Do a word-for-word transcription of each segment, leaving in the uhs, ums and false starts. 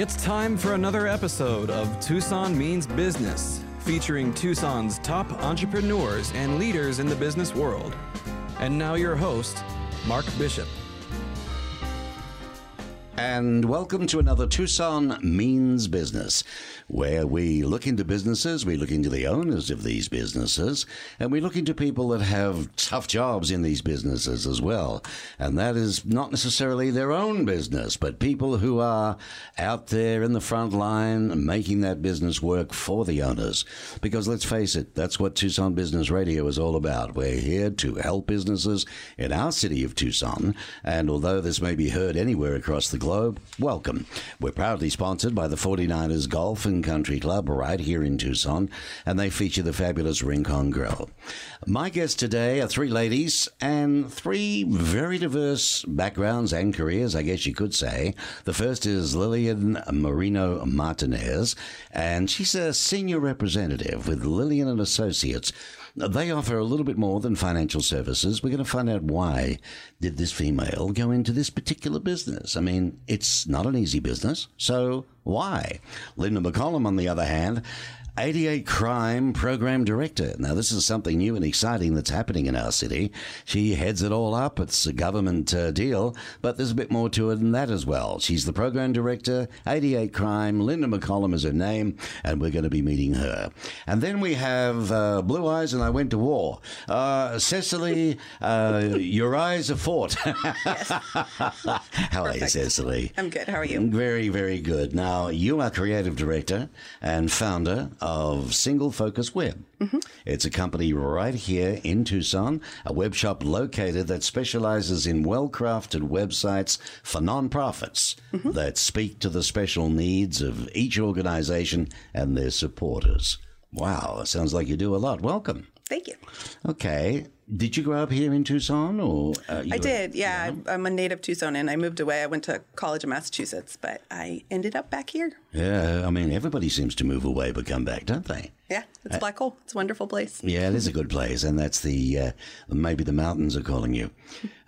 It's time for another episode of Tucson Means Business, featuring Tucson's top entrepreneurs and leaders in the business world. And now your host, Mark Bishop. And welcome to another Tucson Means Business, where we look into businesses, we look into the owners of these businesses, and we look into people that have tough jobs in these businesses as well. And that is not necessarily their own business, but people who are out there in the front line making that business work for the owners. Because let's face it, that's what Tucson Business Radio is all about. We're here to help businesses in our city of Tucson, and although this may be heard anywhere across the globe, Globe, welcome. We're proudly sponsored by the forty-niners Golf and Country Club right here in Tucson, and they feature the fabulous Rincon Grill. My guests today are three ladies and three very diverse backgrounds and careers, I guess you could say. The first is Lillian Marino Martinez, and she's a senior representative with Lillian and Associates. They offer a little bit more than financial services. We're going to find out why did this female go into this particular business. I mean, it's not an easy business, so why? Linda McCollum, on the other hand, eighty-eight Crime Program Director. Now, this is something new and exciting that's happening in our city. She heads it all up. It's a government uh, deal, but there's a bit more to it than that as well. She's the Program Director, eighty-eight Crime. Linda McCollum is her name, and we're going to be meeting her. And then we have uh, Blue Eyes and I Went to War. Uh, Cecily uh, Urizar-Faught. How Perfect. Are you, Cecily? I'm good. How are you? Very, very good. Now, you are Creative Director and founder of Single Focus Web. Mm-hmm. It's a company right here in Tucson, a web shop located that specializes in well-crafted websites for nonprofits mm-hmm. that speak to the special needs of each organization and their supporters. Wow, it sounds like you do a lot. Welcome. Thank you. Okay. Did you grow up here in Tucson? or uh, I did, yeah. I, I'm a native Tucsonan. I moved away. I went to college in Massachusetts, but I ended up back here. Yeah, I mean, everybody seems to move away but come back, don't they? Yeah, it's a black hole. It's a wonderful place. Yeah, it is a good place, and that's the, uh, maybe the mountains are calling you.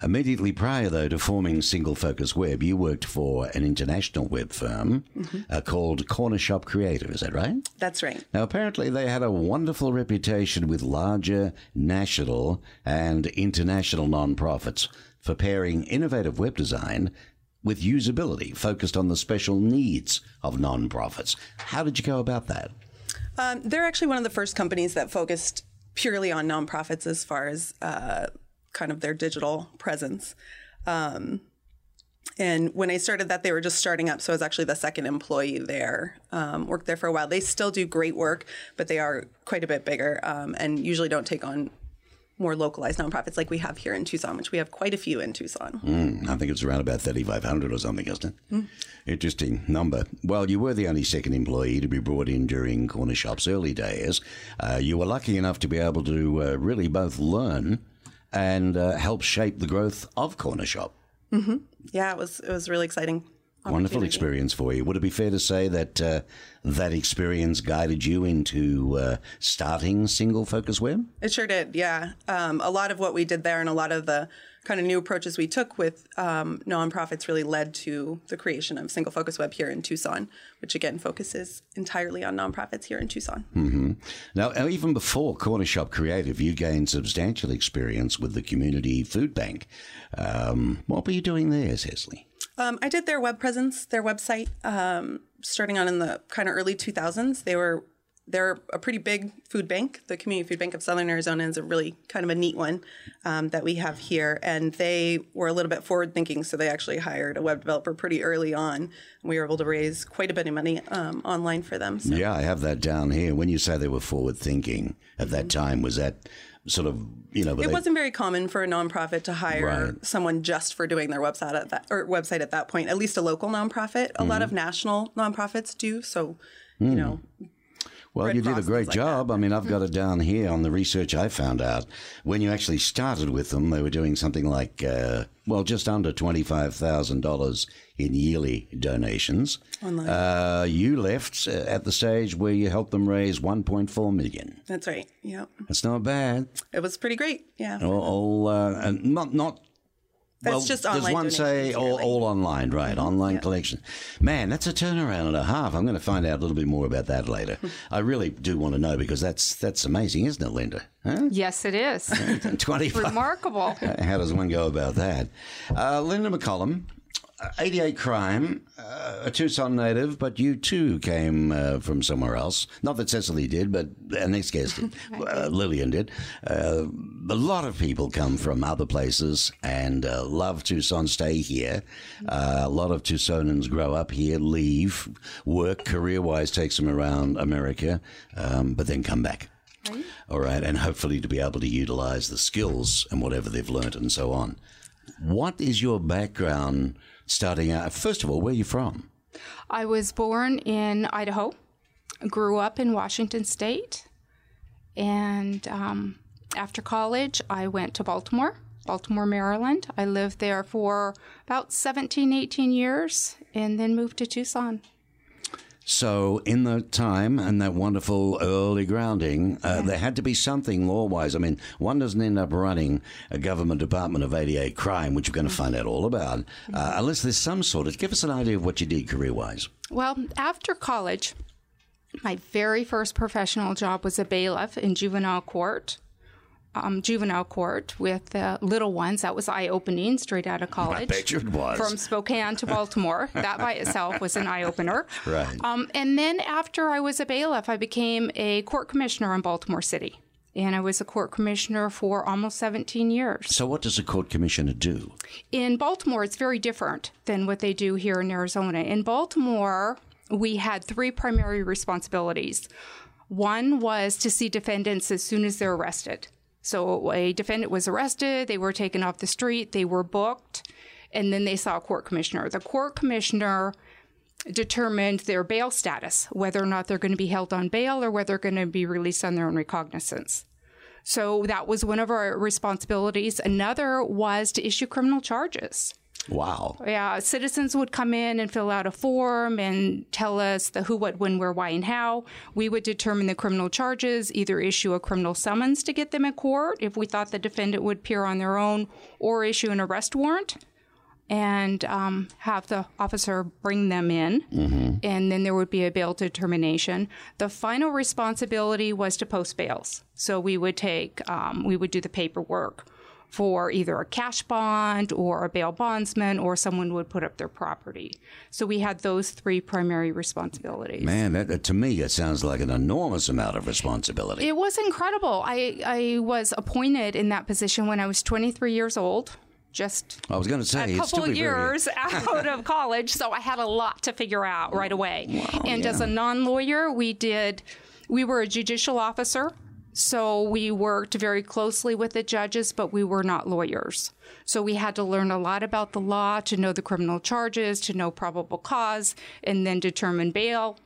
Immediately prior, though, to forming Single Focus Web, you worked for an international web firm mm-hmm. uh, called Corner Shop Creative, is that right? That's right. Now, apparently they had a wonderful reputation with larger national and international nonprofits for pairing innovative web design with usability focused on the special needs of nonprofits. How did you go about that? Um, they're actually one of the first companies that focused purely on nonprofits as far as uh, kind of their digital presence. Um, and when I started that, they were just starting up. So I was actually the second employee there, um, worked there for a while. They still do great work, but they are quite a bit bigger um, and usually don't take on more localized nonprofits like we have here in Tucson, which we have quite a few in Tucson. Mm, I think it's around about thirty-five hundred or something, isn't it? Mm. Interesting number. Well, you were the only second employee to be brought in during Corner Shop's early days. Uh, you were lucky enough to be able to uh, really both learn and uh, help shape the growth of Corner Shop. Mm-hmm. Yeah, it was it was really exciting. Wonderful experience for you. Would it be fair to say that uh, that experience guided you into uh, starting Single Focus Web? It sure did, yeah. Um, a lot of what we did there and a lot of the kind of new approaches we took with um, nonprofits really led to the creation of Single Focus Web here in Tucson, which again focuses entirely on nonprofits here in Tucson. Mm-hmm. Now, even before Corner Shop Creative, you gained substantial experience with the Community Food Bank. Um, what were you doing there, Cecily? Um, I did their web presence, their website, um, starting on in the kind of early two thousands. They were, they're a pretty big food bank. The Community Food Bank of Southern Arizona is a really kind of a neat one um, that we have here. And they were a little bit forward thinking, so they actually hired a web developer pretty early on. We were able to raise quite a bit of money um, online for them. So. Yeah, I have that down here. When you say they were forward thinking at that time, was that sort of, you know, it they... wasn't very common for a nonprofit to hire right. someone just for doing their website at that or website at that point, at least a local nonprofit. A mm. lot of national nonprofits do. So, mm. you know, well, Red you Cross did a great job. Like I mean, I've got it down here on the research I found out. When you actually started with them, they were doing something like, uh, well, just under twenty-five thousand dollars in yearly donations. Online. Uh, you left at the stage where you helped them raise one point four million dollars. That's right. Yep. That's not bad. It was pretty great. Yeah. All, all uh, and not not That's well, just online. There's one say all, all online, right? Mm-hmm. Online yeah. collection. Man, that's a turnaround and a half. I'm going to find out a little bit more about that later. I really do want to know because that's that's amazing, isn't it, Linda? Huh? Yes, it is. twenty-five Remarkable. How does one go about that? Uh, Linda McCollum, eighty-eight Crime, uh, a Tucson native, but you too came uh, from somewhere else. Not that Cecily did, but our next guest did. uh, Lillian did. Uh, a lot of people come from other places and uh, love Tucson, stay here. Uh, a lot of Tucsonans grow up here, leave, work career-wise, takes them around America, um, but then come back. Right. All right, and hopefully to be able to utilize the skills and whatever they've learned and so on. What is your background starting out? First of all, where are you from? I was born in Idaho, grew up in Washington State, and um, after college, I went to Baltimore, Baltimore, Maryland. I lived there for about seventeen, eighteen years and then moved to Tucson. So in that time and that wonderful early grounding, uh, yeah. there had to be something law-wise. I mean, one doesn't end up running a government department of eighty-eight Crime, which we're going to find out all about, uh, unless there's some sort of, give us an idea of what you did career-wise. Well, after college, my very first professional job was a bailiff in juvenile court, um, juvenile court with uh, little ones. That was eye-opening straight out of college. I bet you it was. From Spokane to Baltimore. That by itself was an eye-opener. Right. Um, and then after I was a bailiff, I became a court commissioner in Baltimore City. And I was a court commissioner for almost seventeen years. So what does a court commissioner do? In Baltimore, it's very different than what they do here in Arizona. In Baltimore, we had three primary responsibilities. One was to see defendants as soon as they're arrested. So a defendant was arrested, they were taken off the street, they were booked, and then they saw a court commissioner. The court commissioner determined their bail status, whether or not they're going to be held on bail or whether they're going to be released on their own recognizance. So that was one of our responsibilities. Another was to issue criminal charges. Wow. Yeah, citizens would come in and fill out a form and tell us the who, what, when, where, why, and how. We would determine the criminal charges, either issue a criminal summons to get them in court if we thought the defendant would appear on their own, or issue an arrest warrant and um, have the officer bring them in. Mm-hmm. And then there would be a bail determination. The final responsibility was to post bails. So we would take, um, we would do the paperwork for either a cash bond or a bail bondsman, or someone would put up their property. So we had those three primary responsibilities. Man, that, that, to me, it sounds like an enormous amount of responsibility. It was incredible. I, I was appointed in that position when I was twenty-three years old, just I was going to say, a couple years out of college. So I had a lot to figure out right away. Wow, and yeah. as a non-lawyer, we did, we were a judicial officer. So we worked very closely with the judges, but we were not lawyers. So we had to learn a lot about the law, to know the criminal charges, to know probable cause, and then determine bail,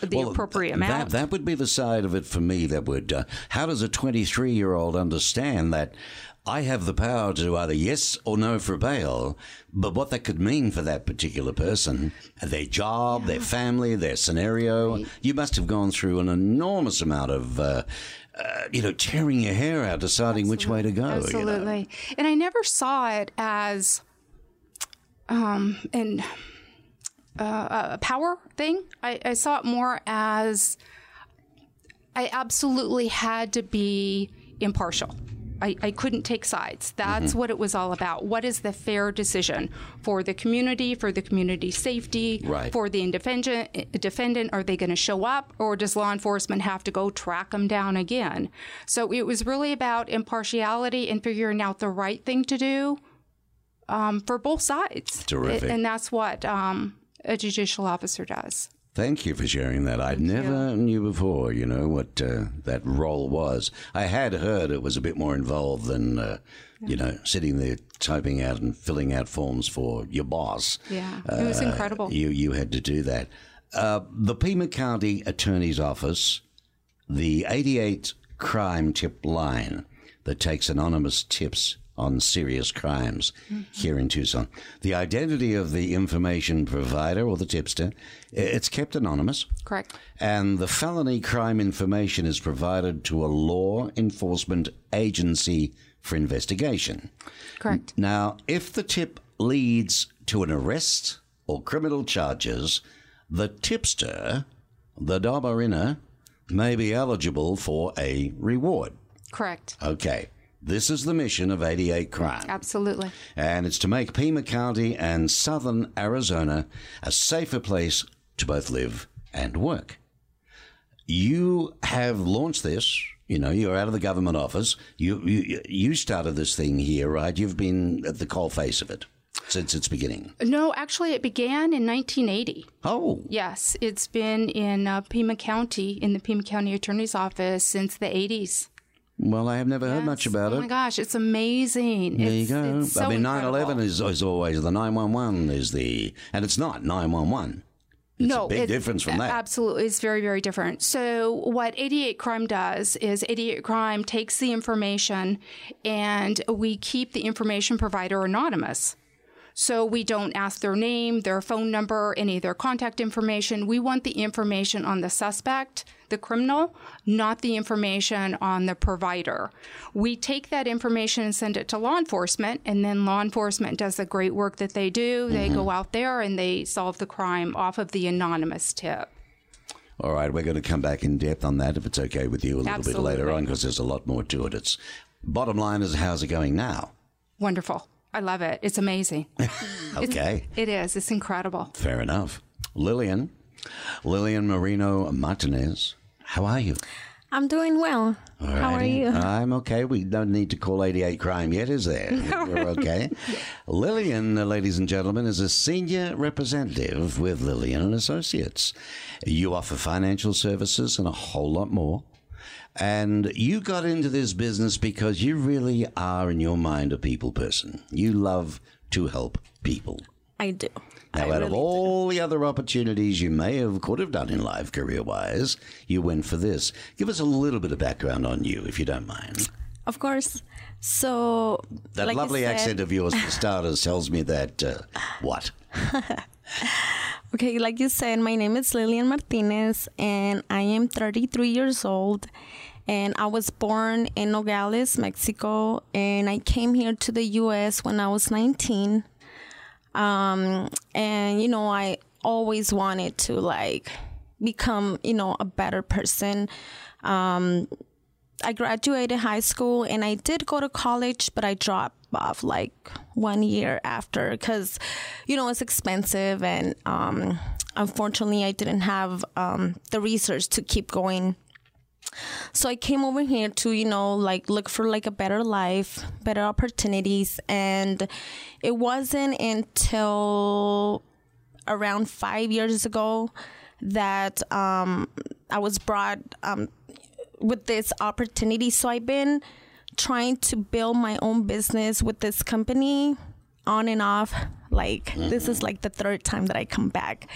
the well, appropriate amount. That, that would be the side of it for me that would, uh, how does a twenty-three-year-old understand that I have the power to either yes or no for bail, but what that could mean for that particular person, their job, yeah. their family, their scenario. Right. You must have gone through an enormous amount of, uh, uh, you know, tearing your hair out, deciding Absolutely. Which way to go. Absolutely. You know? And I never saw it as um, an, uh, a power thing. I, I saw it more as I absolutely had to be impartial. I, I couldn't take sides. That's mm-hmm. what it was all about. What is the fair decision for the community, for the community safety, right. for the defendant, defendant? Are they going to show up, or does law enforcement have to go track them down again? So it was really about impartiality and figuring out the right thing to do um, for both sides. Terrific. It, and that's what um, a judicial officer does. Thank you for sharing that. I never yeah. knew before, you know, what uh, that role was. I had heard it was a bit more involved than, uh, yeah. you know, sitting there typing out and filling out forms for your boss. Yeah, uh, it was incredible. You you had to do that. Uh, the Pima County Attorney's Office, the eighty-eight Crime tip line that takes anonymous tips on serious crimes mm-hmm. here in Tucson. The identity of the information provider or the tipster, it's kept anonymous. Correct. And the felony crime information is provided to a law enforcement agency for investigation. Correct. Now, if the tip leads to an arrest or criminal charges, the tipster, the Dobberiner, may be eligible for a reward. Correct. Okay. This is the mission of eighty-eight Crime. Absolutely. And it's to make Pima County and Southern Arizona a safer place to both live and work. You have launched this. You know, you're out of the government office. You you, you started this thing here, right? You've been at the coalface of it since its beginning. No, actually, it began in nineteen eighty. Oh. Yes. It's been in uh, Pima County, in the Pima County Attorney's Office since the eighties. Well, I have never yes. heard much about oh it. Oh, my gosh. It's amazing. There it's, you go. It's so I mean, nine eleven is, is always the nine one one is the, and it's not nine one one. It's no, a big difference from that. Absolutely. It's very, very different. So what eighty-eight Crime does is eighty-eight Crime takes the information and we keep the information provider anonymous. So we don't ask their name, their phone number, any of their contact information. We want the information on the suspect, the criminal, not the information on the provider. We take that information and send it to law enforcement, and then law enforcement does the great work that they do. Mm-hmm. They go out there and they solve the crime off of the anonymous tip. All right, we're going to come back in depth on that, if it's okay with you, a little Absolutely. Bit later on, because there's a lot more to it. It's bottom line is, how's it going now? Wonderful. I love it. It's amazing. Okay. It's, it is. It's incredible. Fair enough. Lillian, Lillian Marino Martinez, how are you? I'm doing well. Alrighty. How are you? I'm okay. We don't need to call eighty-eight Crime yet, is there? We're okay. Lillian, ladies and gentlemen, is a senior representative with Lillian and Associates. You offer financial services and a whole lot more. And you got into this business because you really are, in your mind, a people person. You love to help people. I do. Now, I out really of all do. The other opportunities you may have, could have done in life, career-wise, you went for this. Give us a little bit of background on you, if you don't mind. Of course. So, that like lovely said, accent of yours, for starters, tells me that, uh, what? Okay, like you said, my name is Lillian Martinez, and I am thirty-three years old, and I was born in Nogales, Mexico, and I came here to the U S when I was nineteen, um, and, you know, I always wanted to, like, become, you know, a better person. Um, I graduated high school, and I did go to college, but I dropped off like one year after because, you know, it's expensive. And um, unfortunately, I didn't have um, the research to keep going. So I came over here to, you know, like look for like a better life, better opportunities. And it wasn't until around five years ago that um, I was brought um, with this opportunity. So I've been trying to build my own business with this company on and off. Like, mm-hmm. this is like the third time that I come back.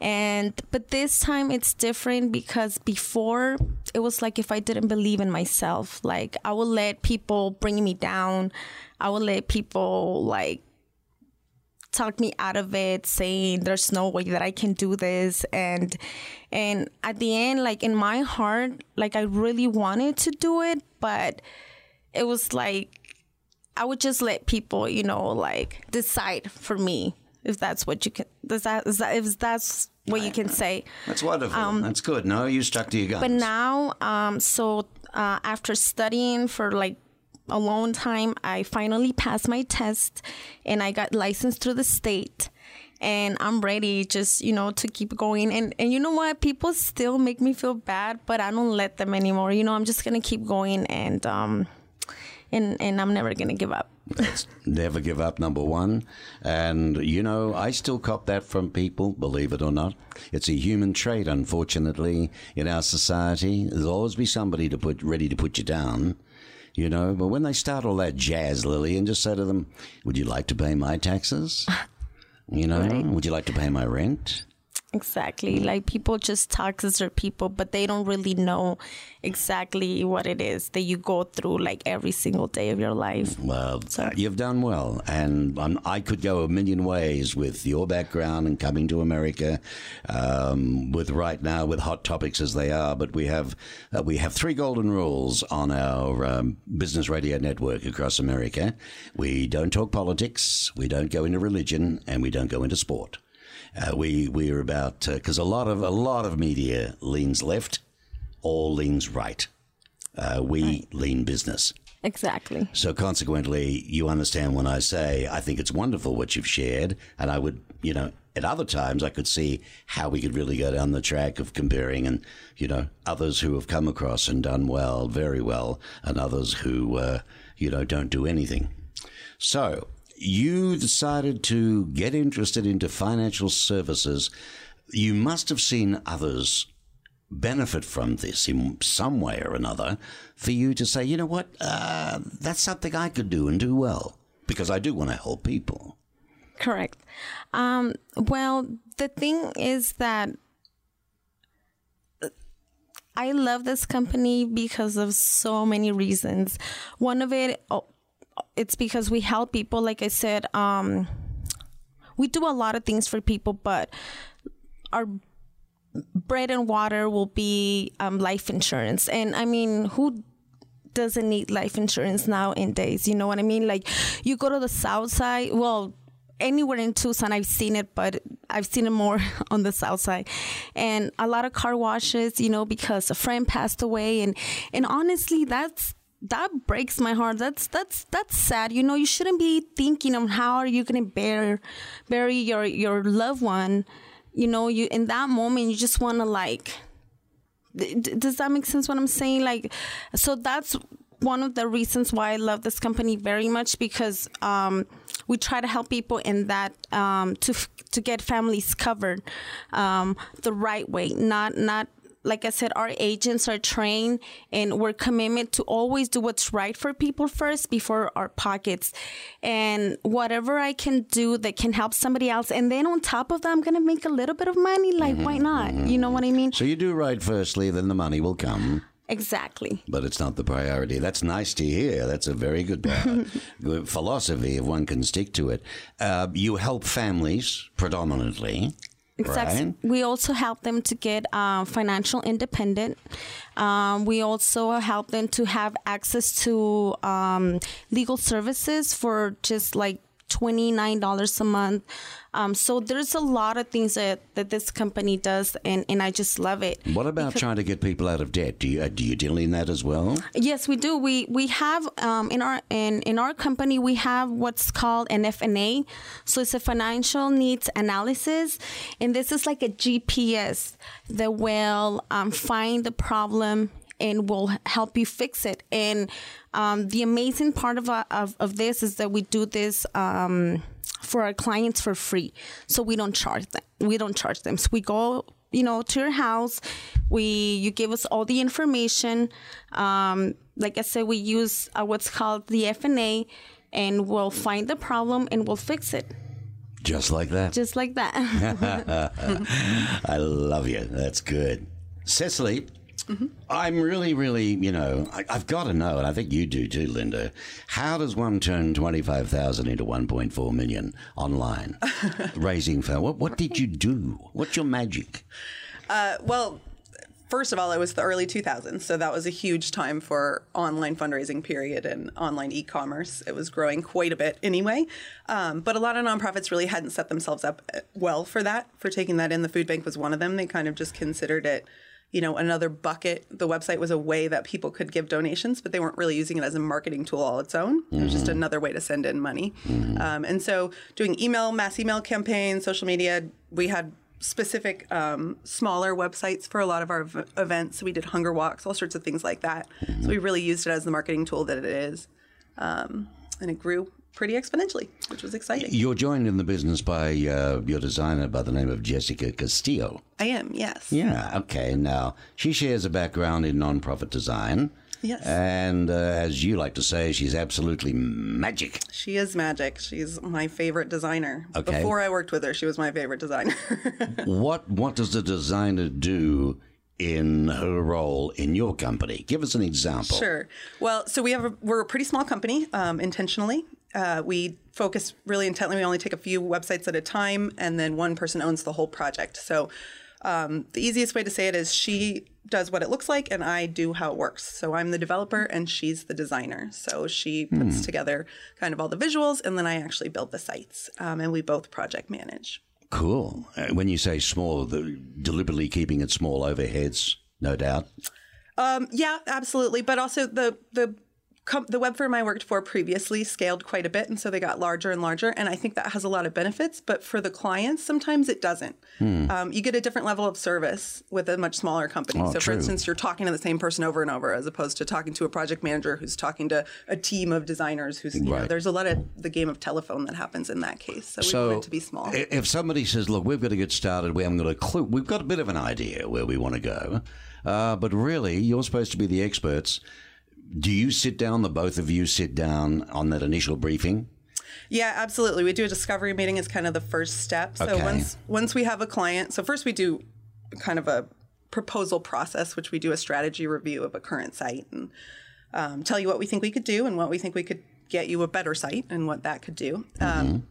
And, but this time it's different because before it was like if I didn't believe in myself, like I would let people bring me down. I would let people like talk me out of it, saying there's no way that I can do this. And, and at the end, like in my heart, like I really wanted to do it, but it was like, I would just let people, you know, like decide for me if that's what you can, is that, is that, if that's what I you can know. Say. That's wonderful. Um, that's good. No, you stuck to your guns. But now, um, so uh, after studying for like a long time, I finally passed my test and I got licensed through the state. And I'm ready just, you know, to keep going. And and you know what? People still make me feel bad, but I don't let them anymore. You know, I'm just going to keep going and um, and and I'm never going to give up. That's never give up, number one. And, you know, I still cop that from people, believe it or not. It's a human trait, unfortunately, in our society. There'll always be somebody to put ready to put you down. You know, but when they start all that jazz, Lily, and just say to them, would you like to pay my taxes? You know, right. Would you like to pay my rent? Exactly. Like, people just talk to certain people, but they don't really know exactly what it is that you go through, like, every single day of your life. Well, so. You've done well. And um, I could go a million ways with your background and coming to America, um, with right now with hot topics as they are. But we have uh, we have three golden rules on our um, business radio network across America. We don't talk politics, we don't go into religion, and we don't go into sport. Uh, we we're about uh, 'cause a lot of a lot of media leans left, all leans right. Uh, we right. lean business. Exactly. So consequently, you understand when I say I think it's wonderful what you've shared, and I would, you know, at other times I could see how we could really go down the track of comparing, and you know, others who have come across and done well, very well, and others who uh, you know, don't do anything. So. You decided to get interested into financial services. You must have seen others benefit from this in some way or another for you to say, you know what, uh, that's something I could do and do well, because I do want to help people. Correct. Um, well, the thing is that I love this company because of so many reasons. One of it... Oh, it's because we help people. Like I said, um, we do a lot of things for people, but our bread and water will be um, life insurance. And I mean, who doesn't need life insurance nowadays? You know what I mean? Like, you go to the south side, well, anywhere in Tucson, I've seen it, but I've seen it more on the south side. And a lot of car washes, you know, because a friend passed away. And, and honestly, that's, That breaks my heart. That's that's that's sad. You know, you shouldn't be thinking of how are you going to bear, bury your, your loved one. You know, you in that moment, you just want to, like, d- does that make sense what I'm saying? Like, so that's one of the reasons why I love this company very much, because um, we try to help people in that um, to f- to get families covered um, the right way, not not. Like I said, our agents are trained, and we're committed to always do what's right for people first before our pockets. And whatever I can do that can help somebody else, and then on top of that, I'm going to make a little bit of money. Like, mm-hmm. why not? Mm-hmm. You know what I mean? So you do right firstly, then the money will come. Exactly. But it's not the priority. That's nice to hear. That's a very good, uh, good philosophy, if one can stick to it. Uh, you help families predominantly. Exactly. Right. We also help them to get uh, financial independent. Um, we also help them to have access to um, legal services for just like twenty-nine dollars a month. Um, so there's a lot of things that, that this company does, and, and I just love it. What about because, trying to get people out of debt? Do you do you deal in that as well? Yes, we do. We we have um, in our in, in our company we have what's called an F N A, so it's a financial needs analysis, and this is like a G P S that will um, find the problem and will help you fix it. And um, the amazing part of, uh, of of this is that we do this um, for our clients for free. So we don't charge them. We don't charge them. So we go, you know, to your house. We you give us all the information. Um, like I said, we use uh, what's called the F N A, and we'll find the problem and we'll fix it. Just like that. Just like that. I love you. That's good, Cecily. Mm-hmm. I'm really, really, you know, I, I've got to know, and I think you do too, Linda. How does one turn twenty-five thousand into one point four million online? Raising funds. What, what did you do? What's your magic? Uh, well, first of all, it was the early two thousands, so that was a huge time for online fundraising period and online e-commerce. It was growing quite a bit anyway, um, but a lot of nonprofits really hadn't set themselves up well for that, for taking that in. The food bank was one of them. They kind of just considered it, you know, another bucket. The website was a way that people could give donations, but they weren't really using it as a marketing tool all its own. Mm-hmm. It was just another way to send in money. Mm-hmm. Um, and so doing email, mass email campaigns, social media, we had specific um, smaller websites for a lot of our v- events. So we did hunger walks, all sorts of things like that. Mm-hmm. So we really used it as the marketing tool that it is. Um, and it grew pretty exponentially, which was exciting. You're joined in the business by uh, your designer by the name of Jessica Castillo. I am, yes. Yeah, okay. Now, she shares a background in nonprofit design. Yes. And uh, as you like to say, she's absolutely magic. She is magic. She's my favorite designer. Okay. Before I worked with her, she was my favorite designer. What What does the designer do in her role in your company? Give us an example. Sure. Well, so we have a, we're a pretty small company, um, intentionally. Uh, we focus really intently. We only take a few websites at a time, and then one person owns the whole project. So um, the easiest way to say it is she does what it looks like, and I do how it works. So I'm the developer, and she's the designer. So she puts hmm. together kind of all the visuals, and then I actually build the sites, um, and we both project manage. Cool. Uh, when you say small, the, deliberately keeping it small overheads, no doubt. Um, yeah, absolutely. But also the the. Com- the web firm I worked for previously scaled quite a bit, and so they got larger and larger, and I think that has a lot of benefits, but for the clients, sometimes it doesn't. Hmm. Um, you get a different level of service with a much smaller company. Oh, so, true. For instance, you're talking to the same person over and over, as opposed to talking to a project manager who's talking to a team of designers who's, you right. know, there's a lot of the game of telephone that happens in that case, so we so want it to be small. If somebody says, look, we've got to get started, we haven't got a clue, we've got a bit of an idea where we want to go, uh, but really, you're supposed to be the experts. Do you sit down, the both of you sit down on that initial briefing? Yeah, absolutely. We do a discovery meeting as kind of the first step. So okay. once once we have a client, so first we do kind of a proposal process, which we do a strategy review of a current site and um, tell you what we think we could do and what we think we could get you a better site and what that could do. Mm-hmm. Um,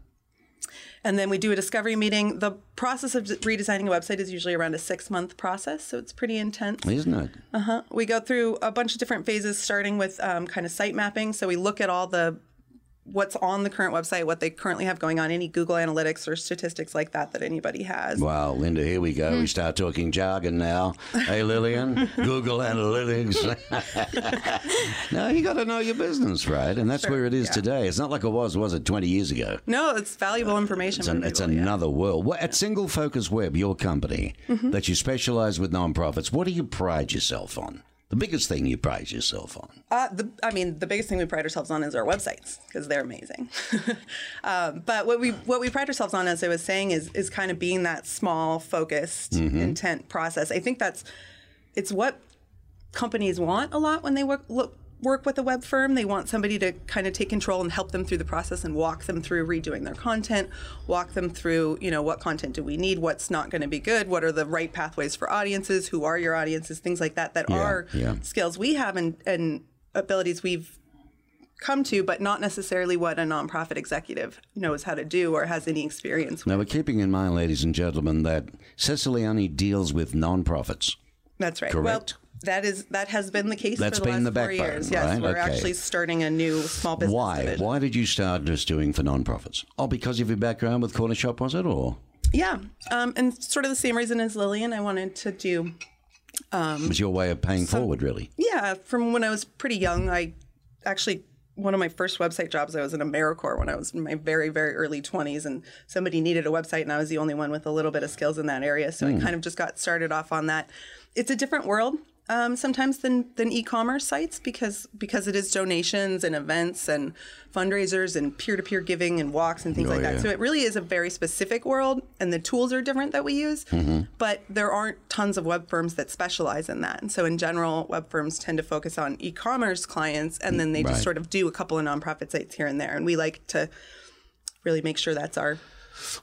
and then we do a discovery meeting. The process of redesigning a website is usually around a six-month process, so it's pretty intense. Isn't it? Uh-huh. We go through a bunch of different phases, starting with um, kind of site mapping. So we look at all the what's on the current website, what they currently have going on, any Google Analytics or statistics like that that anybody has. Wow, Linda, here we go. Mm. We start talking jargon now. Hey, Lillian, Google Analytics. No, you got to know your business, right? And that's sure, where it is yeah. today. It's not like it was, was it twenty years ago? No, it's valuable uh, information. It's, an, people, it's another yeah. world. Well, at yeah. Single Focus Web, your company, mm-hmm. that you specialize with nonprofits, what do you pride yourself on? The biggest thing you pride yourself on? Uh, the, I mean, the biggest thing we pride ourselves on is our websites, because they're amazing. um, but what we what we pride ourselves on, as I was saying, is is kind of being that small, focused, mm-hmm. intent process. I think that's it's what companies want a lot when they work look, work with a web firm. They want somebody to kind of take control and help them through the process and walk them through redoing their content, walk them through, you know, what content do we need, what's not going to be good, what are the right pathways for audiences, who are your audiences, things like that, that yeah, are yeah. skills we have and, and abilities we've come to, but not necessarily what a nonprofit executive knows how to do or has any experience with. Now, we're keeping in mind, ladies and gentlemen, that Cecily only deals with nonprofits. That's right. Correct. Well, That is that has been the case That's for the been last the backbone, four years. Yes, right? We're okay. actually starting a new small business. Why? Division. Why did you start just doing for nonprofits? Oh, because of your background with Corner Shop, was it, or? Yeah, um, and sort of the same reason as Lillian. I wanted to do. Um, it was your way of paying so, forward, really? Yeah, from when I was pretty young, I actually. One of my first website jobs, I was in AmeriCorps when I was in my very, very early twenties, and somebody needed a website, and I was the only one with a little bit of skills in that area, so mm. I kind of just got started off on that. It's a different world um, sometimes than, than e-commerce sites because because it is donations and events and fundraisers and peer-to-peer giving and walks and things oh, like yeah. that. So it really is a very specific world, and the tools are different that we use, mm-hmm. but there aren't tons of web firms that specialize in that. And so in general, web firms tend to focus on e-commerce clients, and then they right. just sort of do a couple of nonprofit sites here and there, and we like to really make sure that's our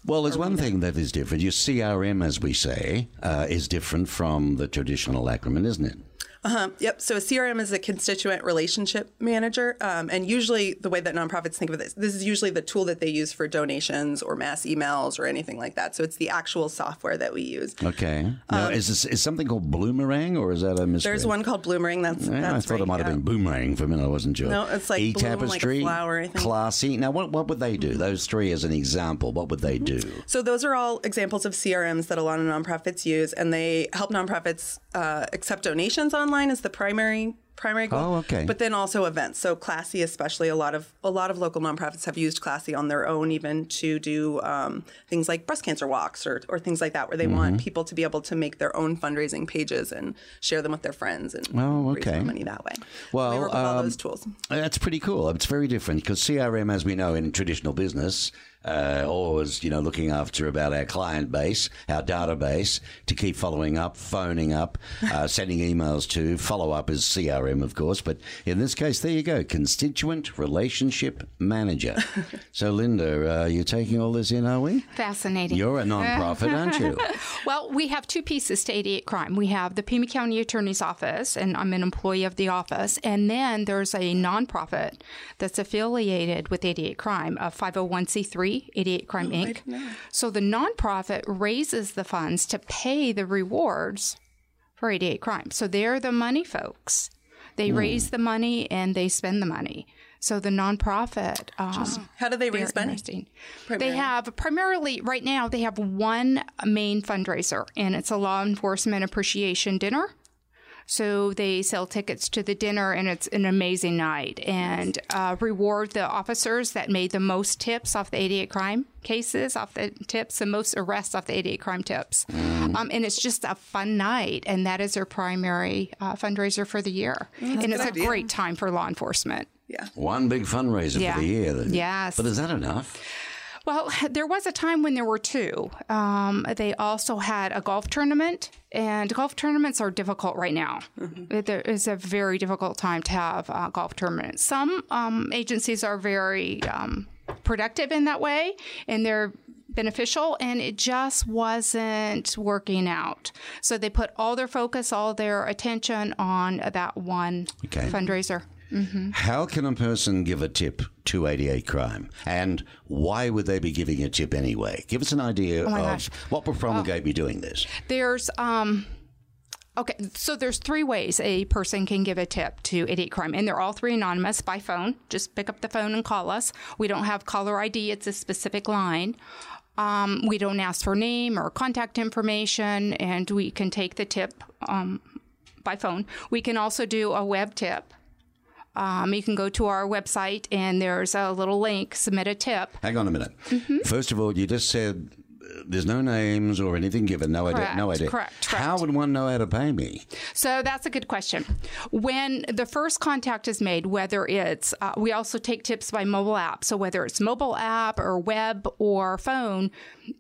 well there's arena. One thing that is different, your C R M, as we say, uh, is different from the traditional acronym, isn't it? Uh-huh. Yep. So a C R M is a constituent relationship manager, um, and usually the way that nonprofits think of this, this is usually the tool that they use for donations or mass emails or anything like that. So it's the actual software that we use. Okay. Now, um, is this is something called Bloomerang, or is that a misprint? There's one called Bloomerang. That's, yeah, that's I thought right, it might yeah. have been Boomerang for a minute. I wasn't sure. No, it's like e-tapestry, like flower, I think. Classy. Now, what what would they do? Those three as an example. What would they do? So those are all examples of C R Ms that a lot of nonprofits use, and they help nonprofits uh, accept donations on. Online is the primary primary goal. Oh, okay. But then also events. So Classy, especially a lot of a lot of local nonprofits have used Classy on their own, even to do um, things like breast cancer walks or or things like that, where they mm-hmm. want people to be able to make their own fundraising pages and share them with their friends and oh, okay. raise their money that way. Well, we work with um, all those tools. That's pretty cool. It's very different because C R M, as we know in traditional business, uh, always, you know, looking after about our client base, our database, to keep following up, phoning up, uh, sending emails to. Follow up is C R M, of course, but in this case, there you go, constituent relationship manager. So, Linda, uh, you're taking all this in, are we? Fascinating. You're a non-profit, aren't you? Well, we have two pieces to eighty-eight Crime. We have the Pima County Attorney's Office, and I'm an employee of the office, and then there's a non-profit that's affiliated with eighty-eight Crime, a five oh one c three, eighty-eight Crime, oh, Incorporated. So the non-profit raises the funds to pay the rewards for eighty-eight Crime. So they're the money folks. They mm. raise the money and they spend the money. So the nonprofit. Uh, How do they raise money? They have primarily, right now, they have one main fundraiser, and it's a law enforcement appreciation dinner. So they sell tickets to the dinner, and it's an amazing night, and uh, reward the officers that made the most tips off the eighty-eight Crime cases, off the tips, the most arrests off the eighty-eight Crime tips. Mm. Um, and it's just a fun night, and that is their primary uh, fundraiser for the year. That's and it's a idea. Great time for law enforcement. Yeah. One big fundraiser yeah. for the year. Then. Yes. But is that enough? Well, there was a time when there were two. Um, they also had a golf tournament, and golf tournaments are difficult right now. Mm-hmm. It is a very difficult time to have uh, golf tournaments. Some um, agencies are very um, productive in that way, and they're beneficial, and it just wasn't working out. So they put all their focus, all their attention on that one okay. fundraiser. Mm-hmm. How can a person give a tip to eighty-eight Crime, and why would they be giving a tip anyway? Give us an idea oh of gosh. what will promulgate oh. me doing this. There's um, okay, so there's three ways a person can give a tip to eighty-eight Crime, and they're all three anonymous by phone. Just pick up the phone and call us. We don't have caller I D; it's a specific line. Um, we don't ask for name or contact information, and we can take the tip um, by phone. We can also do a web tip. Um, you can go to our website, and there's a little link, submit a tip. Hang on a minute. Mm-hmm. First of all, you just said uh, there's no names or anything given, no idea. No idea. Correct, correct. How would one know how to pay me? So that's a good question. When the first contact is made, whether it's, uh, we also take tips by mobile app. So whether it's mobile app or web or phone,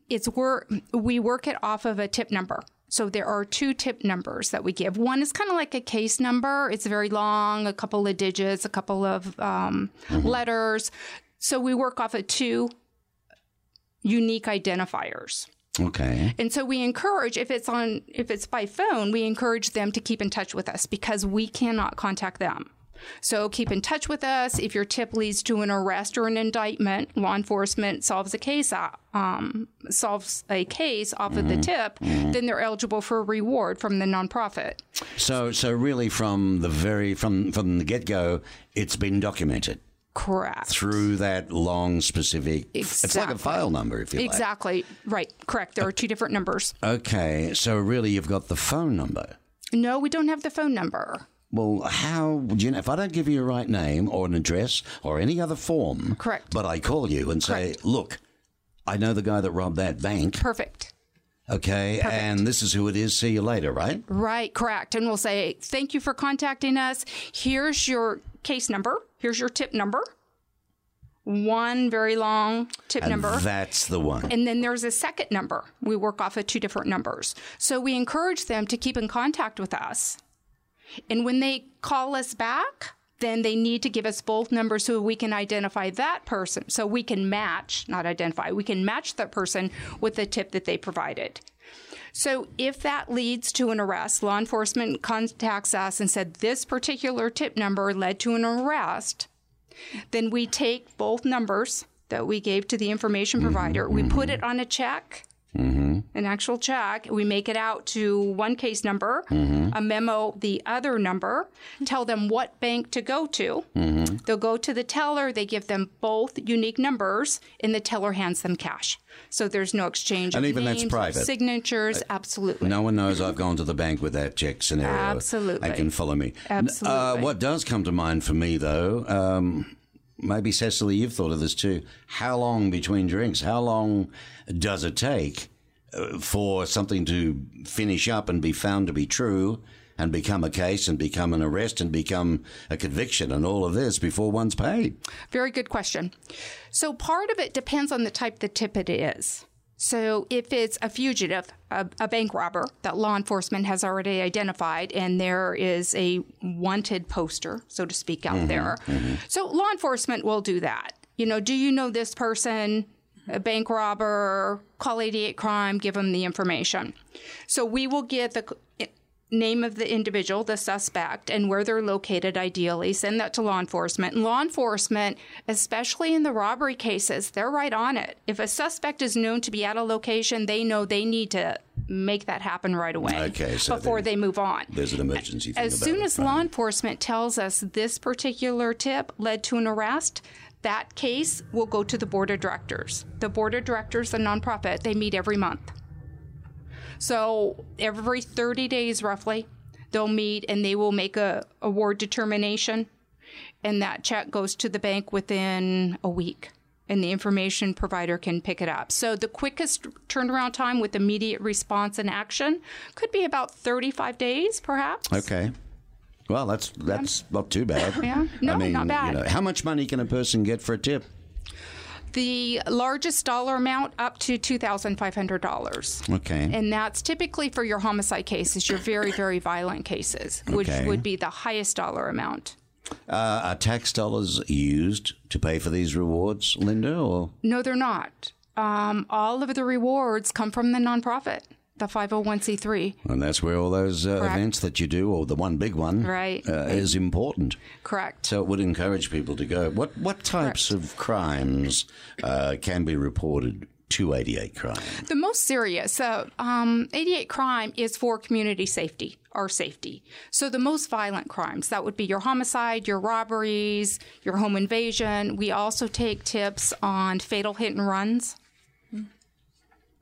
it's wor- we work it off of a tip number. So there are two tip numbers that we give. One is kind of like a case number. It's very long, a couple of digits, a couple of um, mm-hmm. letters. So we work off of two unique identifiers. Okay. And so we encourage, if it's on, if it's by phone, we encourage them to keep in touch with us because we cannot contact them. So keep in touch with us. If your tip leads to an arrest or an indictment, law enforcement solves a case um, solves a case off mm-hmm. of the tip, mm-hmm. then they're eligible for a reward from the nonprofit. So, so really, from the very from from the get-go, it's been documented. Correct. Through that long, specific... Exactly. It's like a file number, if you like. Exactly. Right. Correct. There are two different numbers. Okay. So really, you've got the phone number. No, we don't have the phone number. Well, how do you know if I don't give you a right name or an address or any other form? Correct. But I call you and Correct. say, look, I know the guy that robbed that bank. Perfect. Okay, Perfect. and this is who it is. See you later, right? Right, correct. And we'll say, thank you for contacting us. Here's your case number. Here's your tip number. One very long tip and number. That's the one. And then there's a second number. We work off of two different numbers. So we encourage them to keep in contact with us. And when they call us back, then they need to give us both numbers so we can identify that person. So we can match, not identify, we can match that person with the tip that they provided. So if that leads to an arrest, law enforcement contacts us and said this particular tip number led to an arrest, then we take both numbers that we gave to the information mm-hmm, provider. Mm-hmm. We put it on a check. Mm-hmm. An actual check. We make it out to one case number, mm-hmm. a memo, the other number, tell them what bank to go to. Mm-hmm. They'll go to the teller. They give them both unique numbers, and the teller hands them cash. So there's no exchange and of even names, that's private. signatures. I, absolutely. No one knows I've gone to the bank with that check scenario. Absolutely. They can follow me. Absolutely. Uh, what does come to mind for me, though, um, maybe, Cecily, you've thought of this too. How long between drinks? How long does it take for something to finish up and be found to be true and become a case and become an arrest and become a conviction and all of this before one's paid? Very good question. So part of it depends on the type the tippet is. So if it's a fugitive, a, a bank robber that law enforcement has already identified, and there is a wanted poster, so to speak, out mm-hmm, there. Mm-hmm. So law enforcement will do that. You know, do you know this person, a bank robber, call eighty-eight Crime, give them the information. So we will get the name of the individual, the suspect, and where they're located ideally, send that to law enforcement. And law enforcement, especially in the robbery cases, they're right on it. If a suspect is known to be at a location, they know they need to make that happen right away okay, so before they move on. There's an emergency thing. As soon as law enforcement tells us this particular tip led to an arrest, that case will go to the board of directors. The board of directors, the nonprofit, they meet every month. So every thirty days, roughly, they'll meet and they will make a award determination. And that check goes to the bank within a week. And the information provider can pick it up. So the quickest turnaround time with immediate response and action could be about thirty-five days, perhaps. Okay. Well, that's that's not too bad. Yeah, no, I mean, not bad. You know, how much money can a person get for a tip? The largest dollar amount up to two thousand five hundred dollars. Okay. And that's typically for your homicide cases, your very, very violent cases, which okay. would be the highest dollar amount. Uh, are tax dollars used to pay for these rewards, Linda? Or? No, they're not. Um, all of the rewards come from the nonprofit. The five oh one c three. And that's where all those uh, events that you do, or the one big one, right. uh, is important. Correct. So it would encourage people to go. What what types Correct. Of crimes uh, can be reported to eighty-eight Crime? The most serious. So um, eighty-eight Crime is for community safety, our safety. So the most violent crimes, that would be your homicide, your robberies, your home invasion. We also take tips on fatal hit and runs.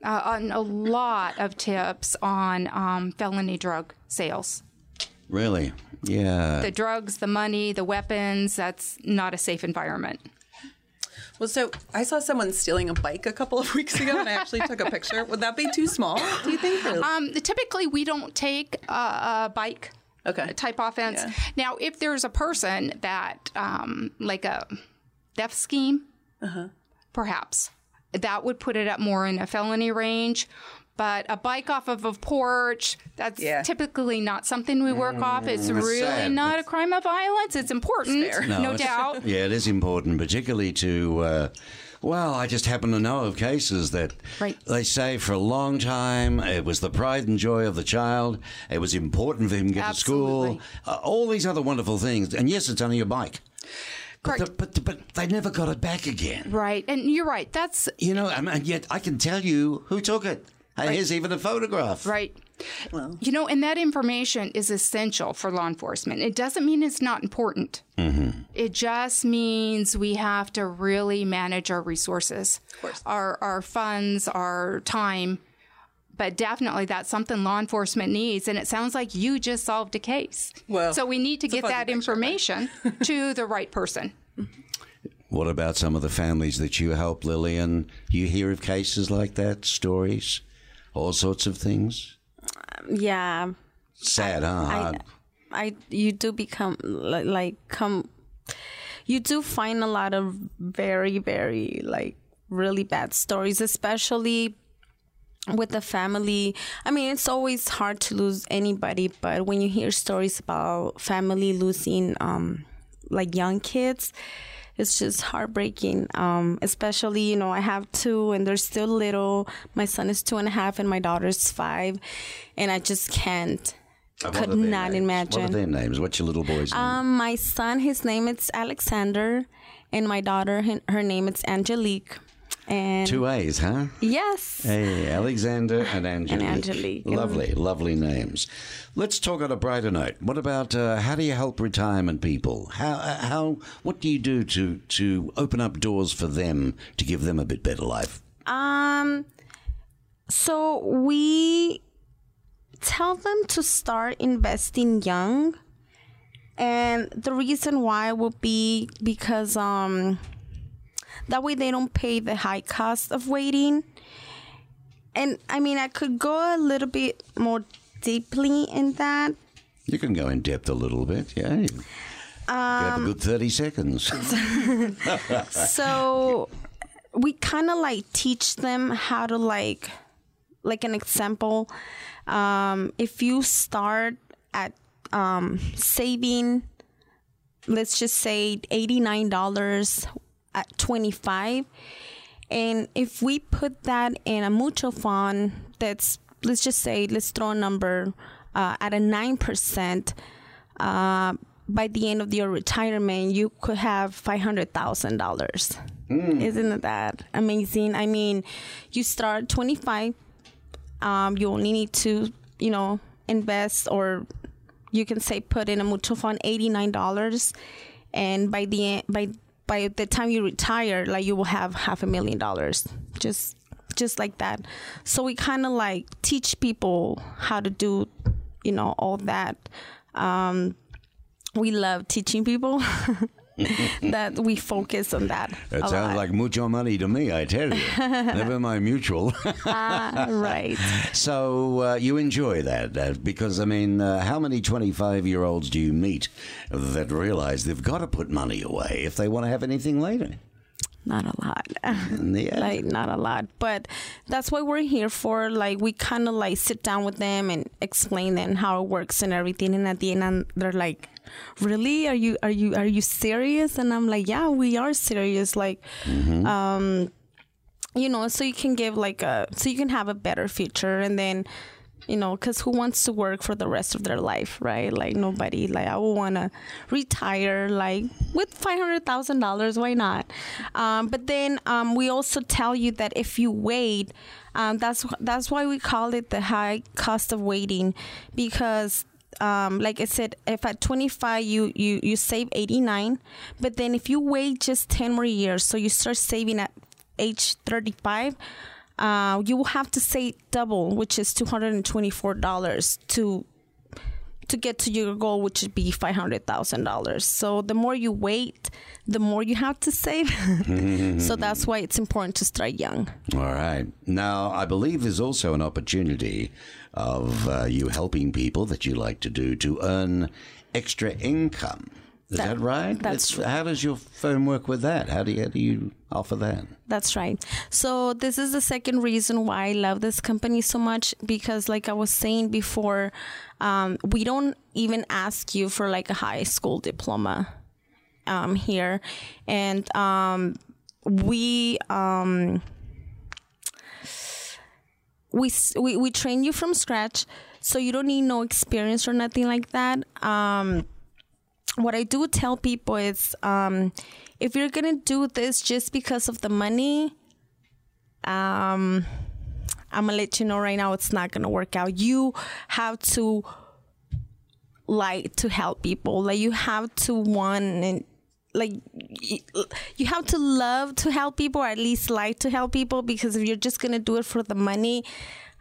Uh, on a lot of tips on um, felony drug sales. Really? Yeah. The drugs, the money, the weapons, that's not a safe environment. Well, so I saw someone stealing a bike a couple of weeks ago, and I actually took a picture. Would that be too small, do you think? Um, typically, we don't take a, a bike okay. type offense. Yeah. Now, if there's a person that, um, like a theft scheme, uh-huh. perhaps. That would put it up more in a felony range. But a bike off of a porch, that's yeah. typically not something we work mm, off. It's really sad. Not it's a crime of violence. It's important, it's no, no it's, doubt. Yeah, it is important, particularly to, uh, well, I just happen to know of cases that right. they say for a long time it was the pride and joy of the child. It was important for him to get Absolutely. To school. Uh, all these other wonderful things. And, yes, it's only a bike. But, the, but, the, but they never got it back again. Right. And you're right. That's. You know, and, and yet I can tell you who took it. And right. here's even a photograph. Right. Well. You know, and that information is essential for law enforcement. It doesn't mean it's not important. Mm-hmm. It just means we have to really manage our resources, of course. Our, our funds, our time. But definitely that's something law enforcement needs. And it sounds like you just solved a case. Well, so we need to get that information to the right person. What about some of the families that you help, Lillian? You hear of cases like that, stories, all sorts of things? Um, yeah. Sad, I, huh? I, I, you do become like, like come, you do find a lot of very, very like really bad stories, especially with the family. I mean, it's always hard to lose anybody, but when you hear stories about family losing um like young kids, it's just heartbreaking. Um especially, you know, I have two and they're still little. My son is two and a half and my daughter's five, and I just can't uh, could not names? imagine. What are their names? What's your little boy's name? Um my son, his name is Alexander, and my daughter, her name is Angelique. And two A's, huh? Yes. Hey, Alexander and Angelique. And Angelique. Lovely, and... lovely names. Let's talk on a brighter note. What about uh, how do you help retirement people? How, uh, how, what do you do to, to open up doors for them to give them a bit better life? Um, so we tell them to start investing young. And the reason why would be because... Um, that way they don't pay the high cost of waiting. And, I mean, I could go a little bit more deeply in that, You can go in depth a little bit, yeah. Um, you have a good thirty seconds. So we kind of like teach them how to like, like an example. Um, if you start at um, saving, let's just say eighty-nine dollars at twenty-five, and if we put that in a mutual fund, that's, let's just say, let's throw a number uh, at a nine percent, uh, by the end of your retirement, you could have five hundred thousand dollars. Mm. Isn't that amazing? I mean, you start twenty-five, um, you only need to, you know, invest, or you can say put in a mutual fund eighty-nine dollars, and by the end, by by the time you retire, like you will have half a million dollars, just just like that. So we kind of like teach people how to do, you know, all that. Um, we love teaching people that we focus on that. It sounds lot. like mucho money to me, I tell you. Never mind mutual. Ah, uh, right. So uh, you enjoy that uh, because, I mean, uh, how many twenty-five-year-olds do you meet that realize they've got to put money away if they want to have anything later? Not a lot. Yeah. Like, not a lot. But that's what we're here for. Like, we kind of, like, sit down with them and explain them how it works and everything. And at the end, they're like, really? Are you are you, are you serious? And I'm like, yeah, we are serious. Like, mm-hmm. um, you know, so you can give, like, a, so you can have a better future. And then, you know, because who wants to work for the rest of their life, right? Like, nobody. Like, I would want to retire, like, with five hundred thousand dollars. Why not? Um, but then um, we also tell you that if you wait, um, that's that's why we call it the high cost of waiting. Because, um, like I said, if at twenty-five, you, you, you save eighty-nine. But then if you wait just ten more years, so you start saving at age thirty-five, Uh, you will have to save double, which is two hundred twenty-four dollars to to get to your goal, which would be five hundred thousand dollars. So the more you wait, the more you have to save. Mm-hmm. So that's why it's important to start young. All right. Now, I believe there's also an opportunity of uh, you helping people that you like to do to earn extra income. Is that, that right? That's true. How does your firm work with that? How do you, how do you offer that? That's right. So this is the second reason why I love this company so much, because like I was saying before, um, we don't even ask you for like a high school diploma um, here. And um, we... Um, We, we we train you from scratch, so you don't need no experience or nothing like that. Um What I do tell people is, um, if you're going to do this just because of the money, um, I'm going to let you know right now it's not going to work out. You have to like to help people. Like, you have to want and, like, you have to love to help people, or at least like to help people, because if you're just going to do it for the money,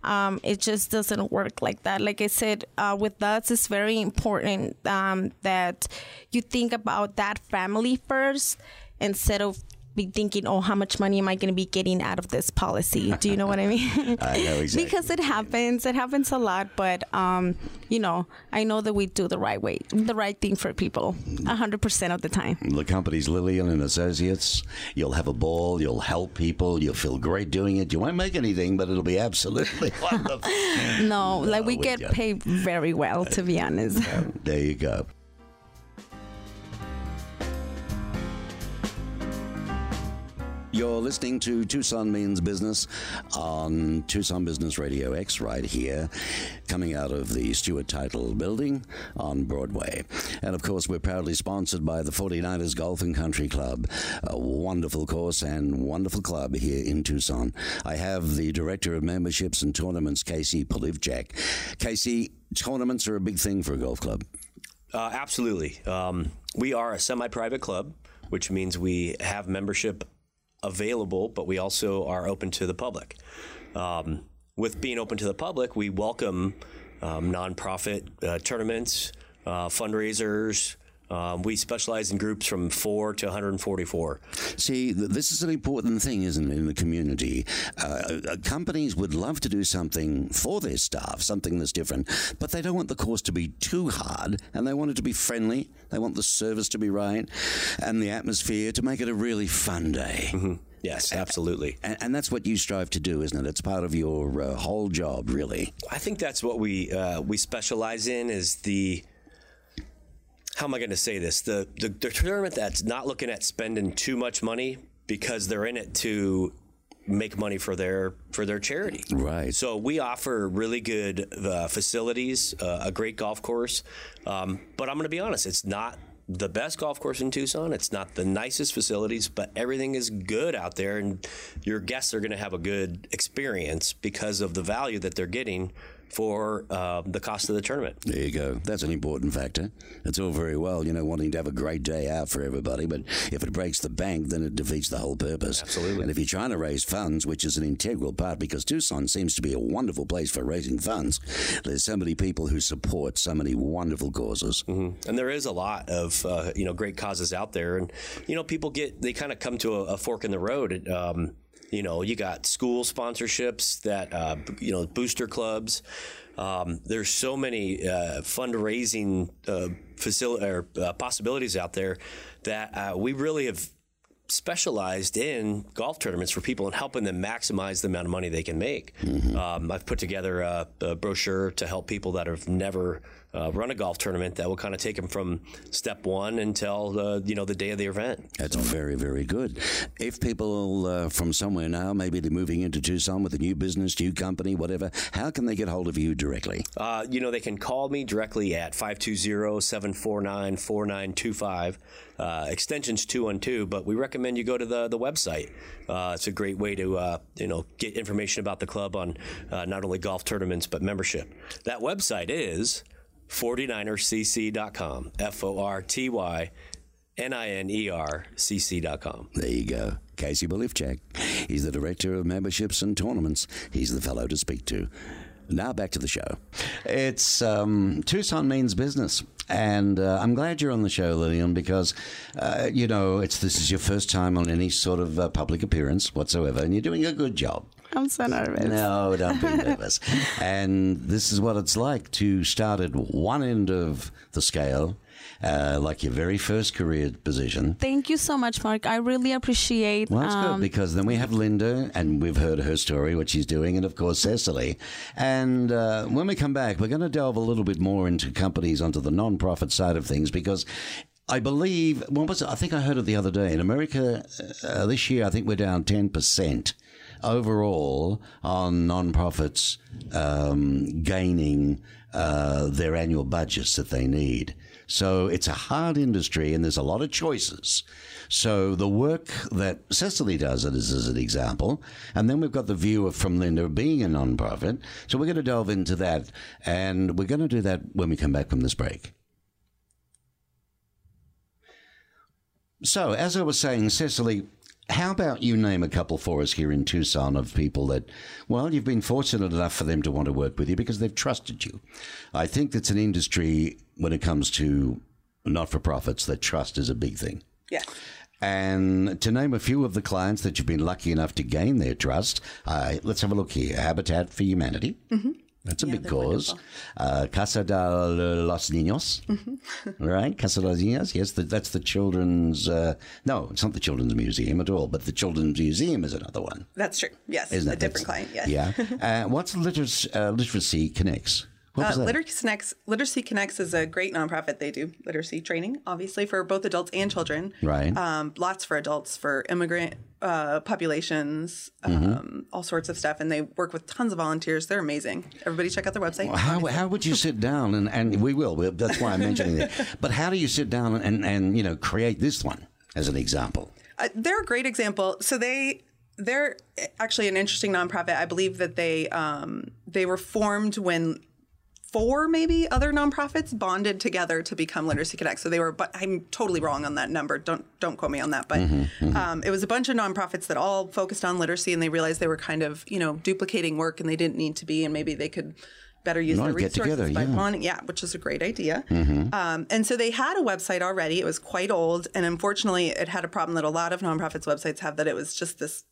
Um, it just doesn't work like that. Like I said, uh, with us, it's very important um, that you think about that family first instead of be thinking, oh, how much money am I going to be getting out of this policy? Do you know what I mean? I know exactly. Because it happens. It happens a lot. But, um, you know, I know that we do the right way, the right thing for people one hundred percent of the time. The company's Lillian and Associates. You'll have a ball. You'll help people. You'll feel great doing it. You won't make anything, but it'll be absolutely wonderful. no, no, like we get you. paid very well, to be honest. Well, there you go. You're listening to Tucson Means Business on Tucson Business Radio X right here, coming out of the Stewart Title building on Broadway. And, of course, we're proudly sponsored by the forty-niners Golf and Country Club, a wonderful course and wonderful club here in Tucson. I have the Director of Memberships and Tournaments, Casey Polivchak. Casey, tournaments are a big thing for a golf club. Uh, absolutely. Um, we are a semi-private club, which means we have membership available, but we also are open to the public. Um, with being open to the public, we welcome um, nonprofit uh, tournaments, uh, fundraisers, Um, we specialize in groups from four to one hundred forty-four. See, this is an important thing, isn't it, in the community? Uh, companies would love to do something for their staff, something that's different, but they don't want the course to be too hard, and they want it to be friendly. They want the service to be right and the atmosphere to make it a really fun day. Mm-hmm. Yes, absolutely. And, and that's what you strive to do, isn't it? It's part of your uh, whole job, really. I think that's what we uh, we specialize in is the... How am I going to say this? The, the the tournament that's not looking at spending too much money because they're in it to make money for their for their charity. Right. So we offer really good uh, facilities, uh, a great golf course. Um, but I'm going to be honest, it's not the best golf course in Tucson. It's not the nicest facilities, but everything is good out there, and your guests are going to have a good experience because of the value that they're getting for uh, the cost of the tournament. There you go. That's an important factor. It's all very well, you know, wanting to have a great day out for everybody, but if it breaks the bank, then it defeats the whole purpose. Absolutely. And if you're trying to raise funds, which is an integral part, because Tucson seems to be a wonderful place for raising funds, there's so many people who support so many wonderful causes. Mm-hmm. And there is a lot of, uh, you know, great causes out there. And, you know, people get, they kind of come to a, a fork in the road. It, um You know, you got school sponsorships that, uh, you know, booster clubs. Um, there's so many uh, fundraising uh, facil- or, uh, possibilities out there that uh, we really have specialized in golf tournaments for people and helping them maximize the amount of money they can make. Mm-hmm. Um, I've put together a, a brochure to help people that have never uh, run a golf tournament that will kind of take them from step one until the, you know, the day of the event. That's so. Very, very good. If people uh, from somewhere now, maybe they're moving into Tucson with a new business, new company, whatever, how can they get hold of you directly? Uh, you know, they can call me directly at five two zero, seven four nine, four nine two five. Uh, extension's two one two, but we recommend you go to the, the website. Uh, it's a great way to uh, you know get information about the club on uh, not only golf tournaments but membership. That website is forty-niner c c dot com, F O R T Y N I N E R C C dot com. There you go. Casey Belifchak. He's the Director of Memberships and Tournaments. He's the fellow to speak to. Now back to the show. It's um, Tucson means business. And uh, I'm glad you're on the show, Lillian, because, uh, you know, it's this is your first time on any sort of uh, public appearance whatsoever, and you're doing a good job. I'm so nervous. No, don't be nervous. And this is what it's like to start at one end of the scale, uh, like your very first career position. Thank you so much, Mark. I really appreciate. Well, that's um, good, because then we have Linda, and we've heard her story, what she's doing, and, of course, Cecily. And uh, when we come back, we're going to delve a little bit more into companies onto the non-profit side of things, because I believe, what was it? I think I heard it the other day. In America uh, this year, I think we're down ten percent. Overall, on non-profits um, gaining uh, their annual budgets that they need. So it's a hard industry and there's a lot of choices. So the work that Cecily does it is as an example. And then we've got the view of, from Linda being a non-profit. So we're going to delve into that. And we're going to do that when we come back from this break. So as I was saying, Cecily, how about you name a couple for us here in Tucson of people that, well, you've been fortunate enough for them to want to work with you because they've trusted you. I think that's an industry when it comes to not-for-profits that trust is a big thing. Yeah. And to name a few of the clients that you've been lucky enough to gain their trust, uh, let's have a look here. Habitat for Humanity. Mm-hmm. That's a yeah, big cause. Uh, Casa de los Niños, mm-hmm. right? Casa de los Niños, yes, the, that's the children's, uh, no, it's not the children's museum at all, but the children's museum is another one. That's true, yes, Isn't a it? different that's, client, yes. Yeah. Uh, what's literacy, uh, Literacy Connects? Uh, Literacy Connects Literacy Connects is a great nonprofit. They do literacy training, obviously, for both adults and children. Right. Um, lots for adults, for immigrant uh, populations, mm-hmm. um, all sorts of stuff. And they work with tons of volunteers. They're amazing. Everybody check out their website. Well, how, how would you sit down? And, and we will. That's why I'm mentioning it. But how do you sit down and, and, and you know, create this one as an example? Uh, they're a great example. So they... they're actually an interesting nonprofit. I believe that they um, they were formed when four maybe other nonprofits bonded together to become Literacy Connect. So they were, but I'm totally wrong on that number. Don't don't quote me on that. But mm-hmm, mm-hmm. Um, it was a bunch of nonprofits that all focused on literacy, and they realized they were kind of you know duplicating work, and they didn't need to be, and maybe they could better use their resources together, by yeah. bonding. Yeah, which is a great idea. Mm-hmm. um, and so they had a website already. It was quite old, and unfortunately, it had a problem that a lot of nonprofits' websites have, that it was just this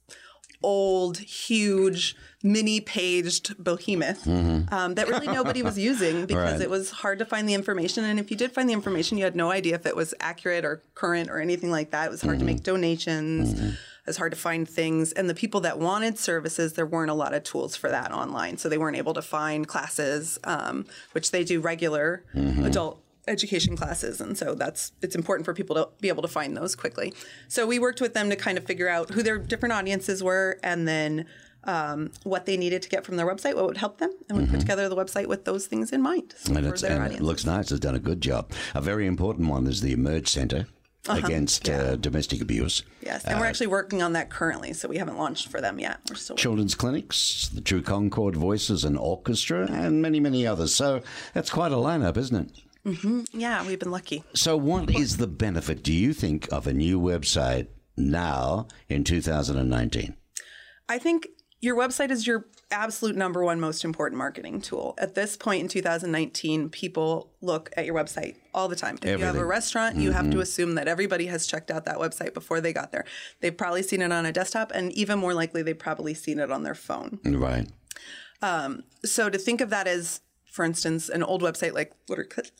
old, huge, mini-paged behemoth mm-hmm. um, that really nobody was using because right. it was hard to find the information. And if you did find the information, you had no idea if it was accurate or current or anything like that. It was hard mm-hmm. to make donations. Mm-hmm. It was hard to find things. And the people that wanted services, there weren't a lot of tools for that online. So they weren't able to find classes, um, which they do regular mm-hmm. adult education classes, and so that's it's important for people to be able to find those quickly. So we worked with them to kind of figure out who their different audiences were, and then um, what they needed to get from their website, what would help them, and we mm-hmm. put together the website with those things in mind. So and, it's, and it looks nice. It's done a good job. A very important one is the Emerge Center uh-huh. against yeah. uh, domestic abuse. Yes, and uh, we're actually working on that currently, so we haven't launched for them yet. We're still children's working. Clinics, the True Concord Voices and Orchestra, and many, many others. So that's quite a lineup, isn't it? Mm-hmm. Yeah, we've been lucky. So what is the benefit, do you think, of a new website now in two thousand nineteen? I think your website is your absolute number one most important marketing tool. At this point in two thousand nineteen, people look at your website all the time. If Everything. you have a restaurant, you mm-hmm. have to assume that everybody has checked out that website before they got there. They've probably seen it on a desktop, and even more likely, they've probably seen it on their phone. Right. Um, so to think of that as, for instance, an old website like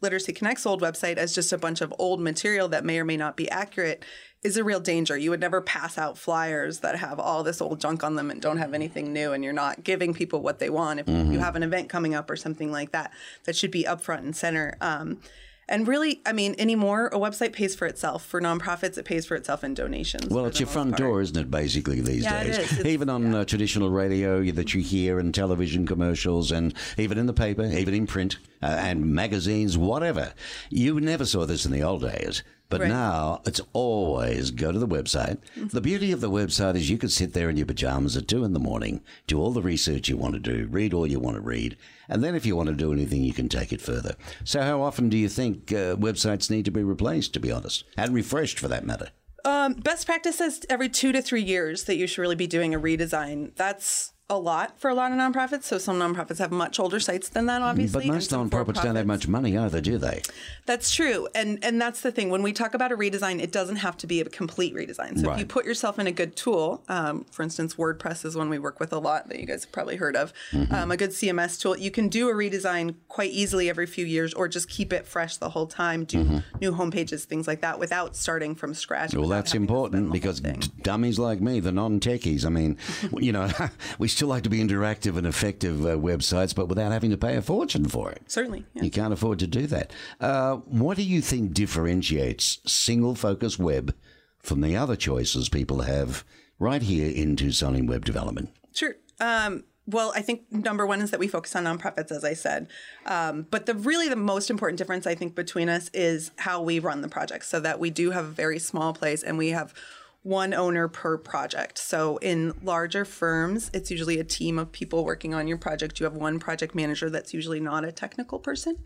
Literacy Connects' old website as just a bunch of old material that may or may not be accurate is a real danger. You would never pass out flyers that have all this old junk on them and don't have anything new, and you're not giving people what they want. If mm-hmm. you have an event coming up or something like that, that should be up front and center. Um, and really, I mean, anymore, a website pays for itself. For nonprofits, it pays for itself in donations. Well, it's your front door, isn't it, basically, these days? It is. It's, even on yeah. uh, traditional radio that you hear, and television commercials, and even in the paper, even in print, uh, and magazines, whatever. You never saw this in the old days. But right. now it's always go to the website. Mm-hmm. The beauty of the website is you can sit there in your pajamas at two in the morning, do all the research you want to do, read all you want to read, and then if you want to do anything, you can take it further. So how often do you think uh, websites need to be replaced, to be honest, and refreshed for that matter? Um, best practice is every two to three years that you should really be doing a redesign. That's a lot for a lot of nonprofits. So some nonprofits have much older sites than that, obviously. But most nonprofits don't have much money either, do they? That's true. And and that's the thing. When we talk about a redesign, it doesn't have to be a complete redesign. So right. if you put yourself in a good tool, um, for instance, WordPress is one we work with a lot that you guys have probably heard of, mm-hmm. um, a good C M S tool, you can do a redesign quite easily every few years, or just keep it fresh the whole time, do mm-hmm. new homepages, things like that, without starting from scratch. Well, that's important because dummies like me, the non-techies, I mean, you know, we still like to be interactive and effective uh, websites, but without having to pay a fortune for it. Certainly. Yeah. You can't afford to do that. Uh, what do you think differentiates Single Focus Web from the other choices people have right here in Tucson in web development? Sure. Um, well, I think number one is that we focus on nonprofits, as I said. Um, but the really the most important difference, I think, between us is how we run the project, so that we do have a very small place, and we have one owner per project. So in larger firms, it's usually a team of people working on your project. You have one project manager that's usually not a technical person.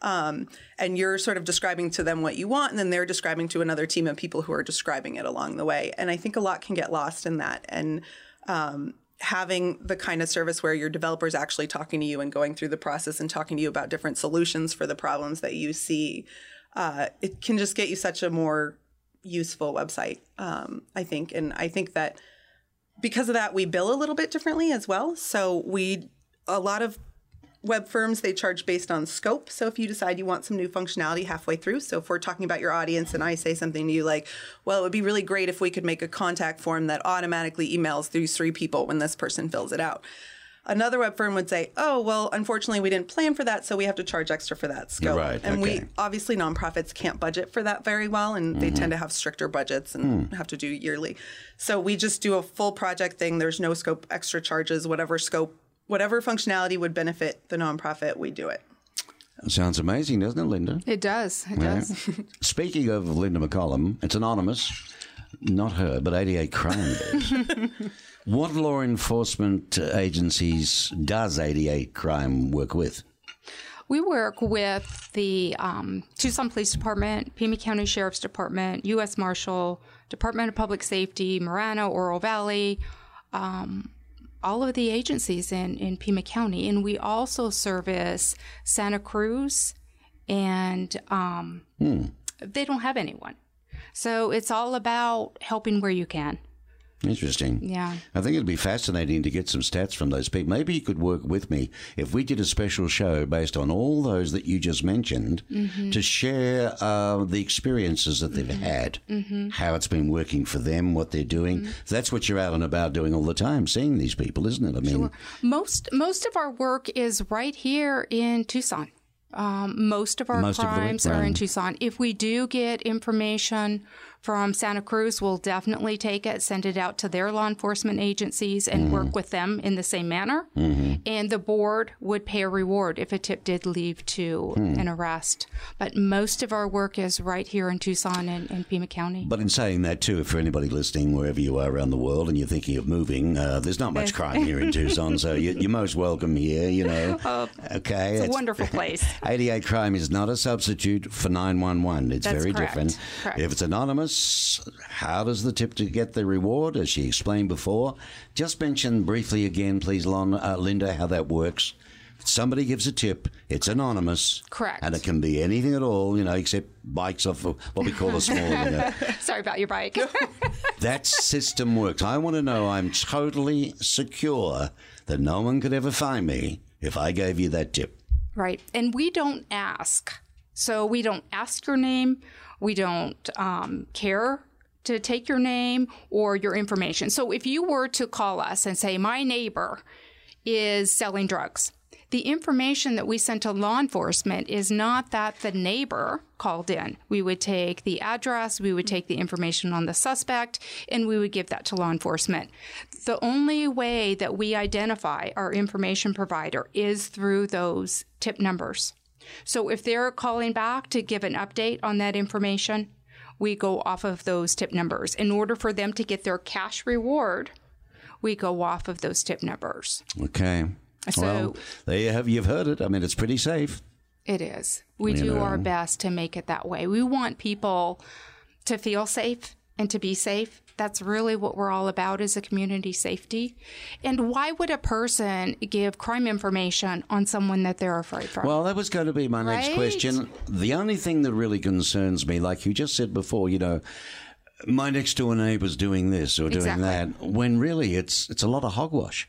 Um, and you're sort of describing to them what you want, and then they're describing to another team of people who are describing it along the way. And I think a lot can get lost in that. And um, having the kind of service where your developer's actually talking to you and going through the process and talking to you about different solutions for the problems that you see, uh, it can just get you such a more useful website, um, I think. And I think that because of that, we bill a little bit differently as well. So we, a lot of web firms, they charge based on scope. So if you decide you want some new functionality halfway through, so if we're talking about your audience and I say something to you like, well, it would be really great if we could make a contact form that automatically emails these three people when this person fills it out. Another web firm would say, oh, well, unfortunately, we didn't plan for that, so we have to charge extra for that scope. Right, and okay. we obviously, nonprofits can't budget for that very well, and mm-hmm. they tend to have stricter budgets and mm. have to do yearly. So we just do a full project thing. There's no scope, extra charges, whatever scope, whatever functionality would benefit the nonprofit, we do it. Sounds amazing, doesn't it, Linda? It does. It yeah. does. Speaking of Linda McCollum, it's anonymous. Not her, but eighty-eight Crime does. What law enforcement agencies does eighty-eight Crime work with? We work with the um, Tucson Police Department, Pima County Sheriff's Department, U S Marshal, Department of Public Safety, Morano, Oro Valley, um, all of the agencies in, in Pima County. And we also service Santa Cruz, and um, hmm. they don't have anyone. So it's all about helping where you can. Interesting. Yeah. I think it'd be fascinating to get some stats from those people. Maybe you could work with me if we did a special show based on all those that you just mentioned mm-hmm. to share uh, the experiences that they've mm-hmm. had, mm-hmm. how it's been working for them, what they're doing. Mm-hmm. That's what you're out and about doing all the time, seeing these people, isn't it? I mean, sure. Most, most of our work is right here in Tucson. Um, most of our most crimes of are in Tucson. If we do get information from Santa Cruz, we'll definitely take it, send it out to their law enforcement agencies, and mm-hmm. work with them in the same manner. Mm-hmm. And the board would pay a reward if a tip did lead to mm. an arrest. But most of our work is right here in Tucson and in Pima County. But in saying that, too, for anybody listening, wherever you are around the world and you're thinking of moving, uh, there's not much crime here in Tucson, so you, you're most welcome here, you know. Uh, okay, It's a it's, wonderful place. eighty-eight Crime is not a substitute for nine one one. It's That's very correct. different. Correct. If it's anonymous, how does the tip to get the reward, as she explained before? Just mention briefly again, please, Lon, uh, Linda, how that works. Somebody gives a tip, it's anonymous. Correct. And it can be anything at all, you know, except bikes off of what we call a small, you know. Sorry about your bike. That system works. I want to know I'm totally secure that no one could ever find me if I gave you that tip. Right. And we don't ask. So we don't ask your name. We don't um, care to take your name or your information. So if you were to call us and say, my neighbor is selling drugs, the information that we send to law enforcement is not that the neighbor called in. We would take the address, we would take the information on the suspect, and we would give that to law enforcement. The only way that we identify our information provider is through those tip numbers. So if they're calling back to give an update on that information, we go off of those tip numbers. In order for them to get their cash reward, we go off of those tip numbers. Okay. So, well, there you have, you've heard it. I mean, it's pretty safe. It is. We you do know. our best to make it that way. We want people to feel safe and to be safe. That's really what we're all about, is a community safety. And why would a person give crime information on someone that they're afraid from? Well, that was going to be my right? next question. The only thing that really concerns me, like you just said before, you know, my next door neighbor's doing this or doing exactly. that, when really it's it's a lot of hogwash.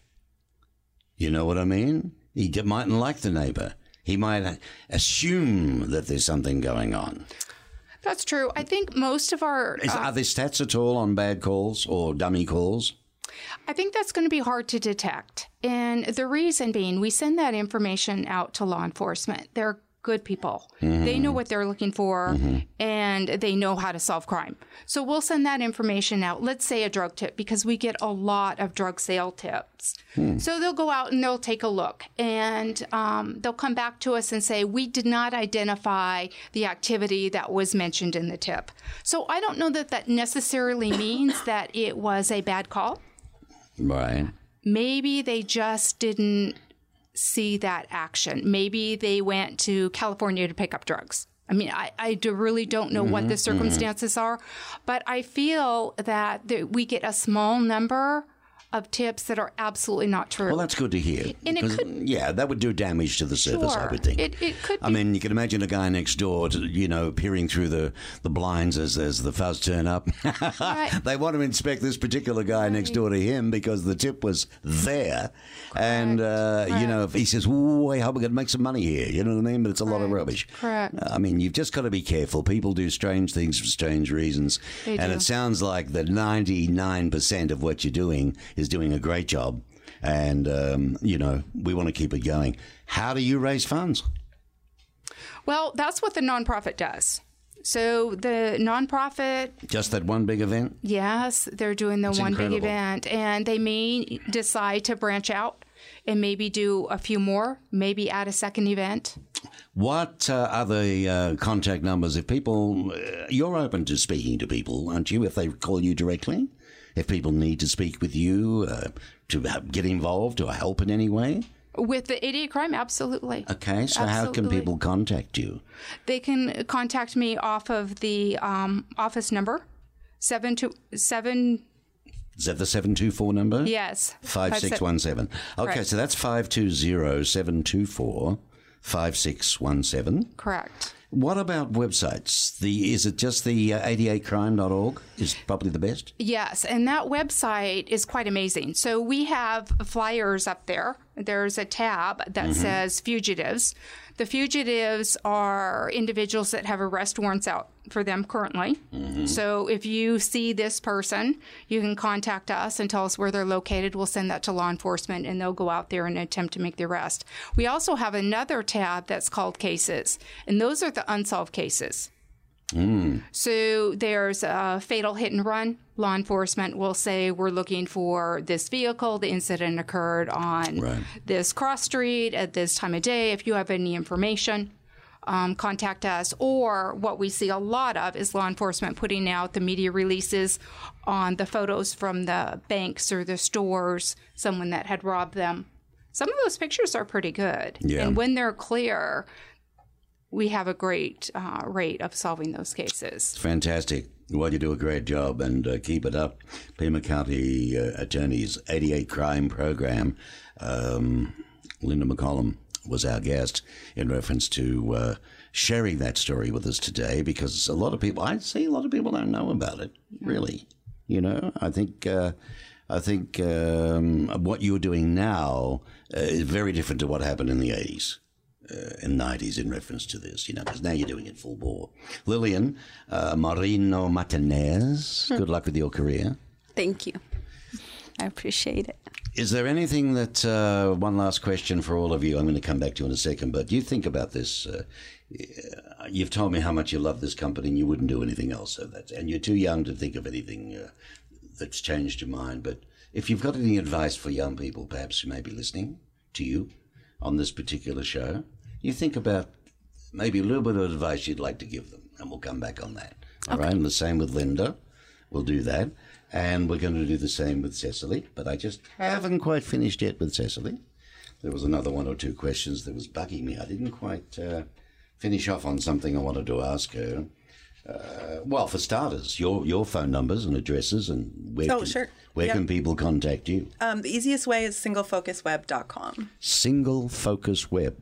You know what I mean? He mightn't like the neighbor. He might assume that there's something going on. That's true. I think most of our... Is, uh, are there stats at all on bad calls or dummy calls? I think that's going to be hard to detect. And the reason being, we send that information out to law enforcement. They're good people. Mm-hmm. They know what they're looking for, mm-hmm. and they know how to solve crime. So we'll send that information out. Let's say a drug tip, because we get a lot of drug sale tips. Hmm. So they'll go out and they'll take a look, and um, they'll come back to us and say, we did not identify the activity that was mentioned in the tip. So I don't know that that necessarily means that it was a bad call. Right. Maybe they just didn't see that action. Maybe they went to California to pick up drugs. I mean, I, I do really don't know mm-hmm, what the circumstances mm-hmm. are, but I feel that th- we get a small number of tips that are absolutely not true. Well, that's good to hear. And it could, yeah, that would do damage to the service, sure, I would think. It, it could I be. mean, you can imagine a guy next door, to, you know, peering through the, the blinds as, as the fuzz turn up. Right. They want to inspect this particular guy right. next door to him because the tip was there. Correct. And, uh, you know, if he says, ooh, I hope we're going to make some money here. You know what I mean? But it's a Correct. lot of rubbish. Correct. I mean, you've just got to be careful. People do strange things for strange reasons. They and do. It sounds like that ninety-nine percent of what you're doing is doing a great job, and um, you know, we want to keep it going. How do you raise funds? Well, that's what the nonprofit does. So the nonprofit, just that one big event. Yes, they're doing the it's one incredible. big event, and they may decide to branch out and maybe do a few more, maybe add a second event. What uh, are the uh, contact numbers? If people, uh, you're open to speaking to people, aren't you? If they call you directly. If people need to speak with you, uh, to get involved or help in any way? With the eighty-eight Crime, absolutely. Okay, so absolutely. How can people contact you? They can contact me off of the um, office number, seven two seven Is that the seven two four number? Yes. five six one seven. Okay, correct. So that's five two zero, seven two four, five six one seven. Correct. What about websites? The Is it just the uh, eighty-eight crime dot org is probably the best? Yes, and that website is quite amazing. So we have flyers up there. There's a tab that mm-hmm. says fugitives. The fugitives are individuals that have arrest warrants out for them currently. Mm-hmm. So if you see this person, you can contact us and tell us where they're located. We'll send that to law enforcement, and they'll go out there and attempt to make the arrest. We also have another tab that's called cases, and those are the unsolved cases. Mm. So there's a fatal hit and run. Law enforcement will say, we're looking for this vehicle. The incident occurred on right. this cross street at this time of day. If you have any information, um, contact us. Or what we see a lot of is law enforcement putting out the media releases on the photos from the banks or the stores, someone that had robbed them. Some of those pictures are pretty good. Yeah. And when they're clear, we have a great uh, rate of solving those cases. Fantastic. Well, you do a great job, and uh, keep it up. Pima County uh, Attorney's eighty-eight Crime Program. Um, Linda McCollum was our guest in reference to uh, sharing that story with us today, because a lot of people, I see a lot of people don't know about it, really. You know, I think... Uh, I think um, what you're doing now uh, is very different to what happened in the eighties uh, and nineties in reference to this, you know, because now you're doing it full bore. Lillian uh, Marino Martinez, good luck with your career. Thank you. I appreciate it. Is there anything that, uh, one last question for all of you, I'm going to come back to you in a second, but you think about this. Uh, you've told me how much you love this company and you wouldn't do anything else, so that's, and you're too young to think of anything uh, that's changed your mind, but if you've got any advice for young people perhaps who may be listening to you on this particular show, you think about maybe a little bit of advice you'd like to give them, and we'll come back on that. All okay. right, and the same with Linda. We'll do that, and we're going to do the same with Cecily, but I just haven't quite finished yet with Cecily. There was another one or two questions that was bugging me. I didn't quite uh, finish off on something I wanted to ask her. Uh, well, for starters, your your phone numbers and addresses, and where, oh, can, sure. where yep. can people contact you? Um, the easiest way is single focus web dot com. Single Focus Web.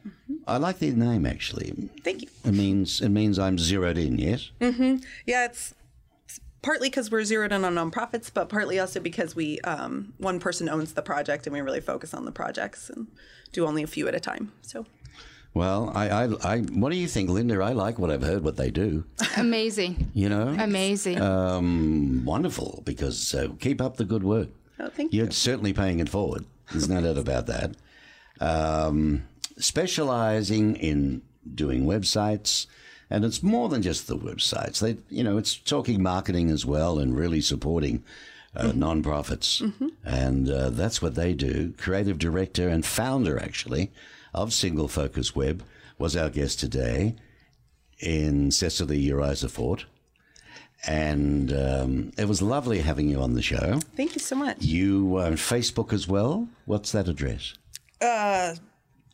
Mm-hmm. I like the name, actually. Thank you. It means it means I'm zeroed in, yes? Mm-hmm. Yeah, it's, it's partly because we're zeroed in on nonprofits, but partly also because we um, one person owns the project, and we really focus on the projects and do only a few at a time. So. Well, I, I, I, what do you think, Linda? I like what I've heard, what they do. Amazing. You know? Amazing. Um, wonderful, because uh, keep up the good work. Oh, thank you. You're certainly paying it forward. There's no doubt about that. Um, specializing in doing websites, and it's more than just the websites. They, you know, it's talking marketing as well and really supporting uh, mm-hmm. nonprofits. Mm-hmm. And uh, that's what they do. Creative director and founder, actually, of Single Focus Web was our guest today in Cecily Urizar-Faught. And um, it was lovely having you on the show. Thank you so much. You on uh, Facebook as well. What's that address? Uh,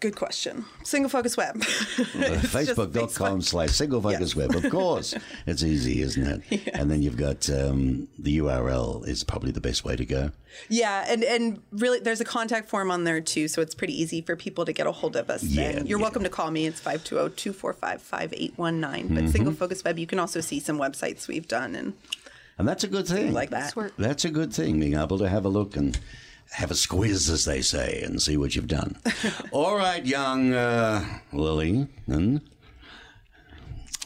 good question. Single Focus Web. Facebook dot com slash Single Focus Web. Of course. It's easy, isn't it? Yeah. And then you've got um, the U R L is probably the best way to go. Yeah, and, and really there's a contact form on there too, so it's pretty easy for people to get a hold of us. Yeah, then. You're yeah. welcome to call me. It's five two zero, two four five, five eight one nine. But mm-hmm. Single Focus Web, you can also see some websites we've done. And, and that's a good thing. Like that. That's, that's a good thing, being able to have a look and have a squiz, as they say, and see what you've done. All right, young uh, Lily,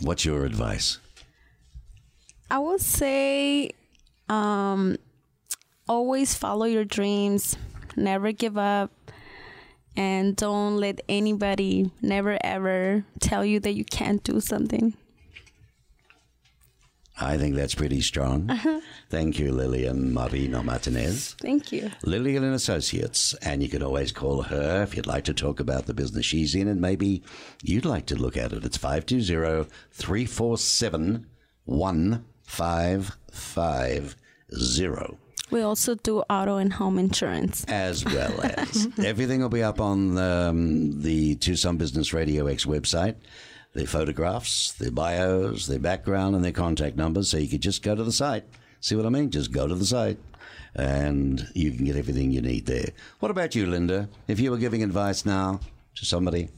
what's your advice? I will say um, always follow your dreams, never give up, and don't let anybody never ever tell you that you can't do something. I think that's pretty strong. Uh-huh. Thank you, Lillian Marino Martinez. Thank you. Lillian and Associates. And you can always call her if you'd like to talk about the business she's in, and maybe you'd like to look at it. It's five two zero, three four seven, one five five zero. We also do auto and home insurance. As well as. Everything will be up on the, um, the Tucson Business Radio X website. Their photographs, their bios, their background, and their contact numbers. So you could just go to the site, See what I mean? Just go to the site, and you can get everything you need there. What about you, Linda? If you were giving advice now to somebody?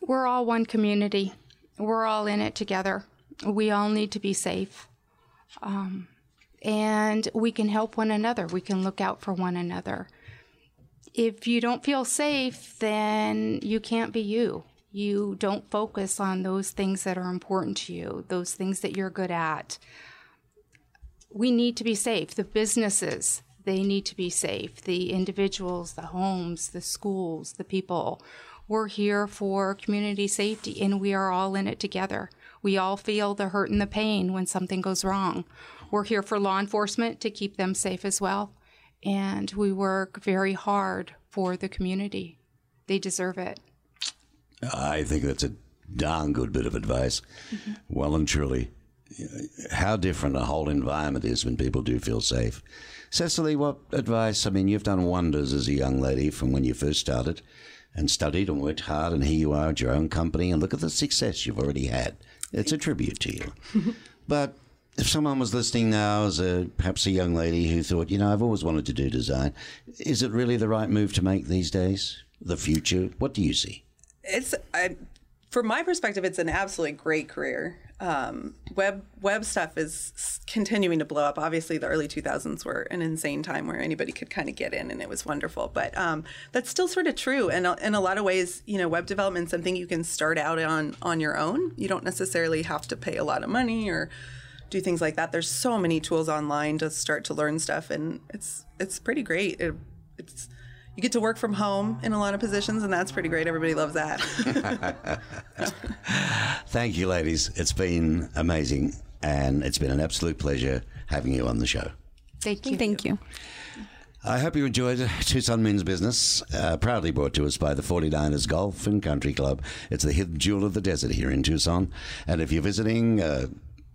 We're all one community. We're all in it together. We all need to be safe. Um, and we can help one another. We can look out for one another. If you don't feel safe, then you can't be you. You don't focus on those things that are important to you, those things that you're good at. We need to be safe. The businesses, they need to be safe. The individuals, the homes, the schools, the people. We're here for community safety, and we are all in it together. We all feel the hurt and the pain when something goes wrong. We're here for law enforcement to keep them safe as well. And we work very hard for the community. They deserve it. I think that's a darn good bit of advice. Mm-hmm. Well and truly, how different a whole environment is when people do feel safe. Cecily, what advice? I mean, you've done wonders as a young lady from when you first started and studied and worked hard, and here you are at your own company, and look at the success you've already had. It's a tribute to you. But if someone was listening now as a perhaps a young lady who thought, you know, I've always wanted to do design, is it really the right move to make these days? The future? What do you see? It's, I, from my perspective, it's an absolutely great career. Um, web web stuff is continuing to blow up. Obviously, the early two thousands were an insane time where anybody could kind of get in, and it was wonderful. But um, that's still sort of true. And in a lot of ways, you know, web development is something you can start out on on your own. You don't necessarily have to pay a lot of money or do things like that. There's so many tools online to start to learn stuff, and it's it's pretty great. It, it's You get to work from home in a lot of positions, and that's pretty great. Everybody loves that. Thank you, ladies. It's been amazing, and it's been an absolute pleasure having you on the show. Thank you. Thank you. I hope you enjoyed Tucson Men's Business, uh, proudly brought to us by the forty-niners Golf and Country Club. It's the hidden jewel of the desert here in Tucson, and if you're visiting... Uh,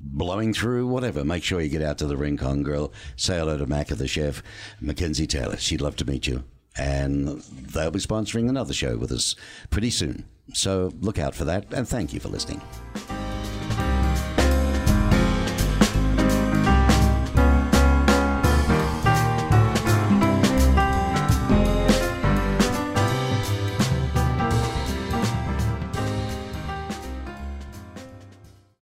blowing through, whatever, make sure you get out to the Rincon Grill. Say hello to Mac, the chef, Mackenzie Taylor. She'd love to meet you. And they'll be sponsoring another show with us pretty soon. So look out for that, and thank you for listening.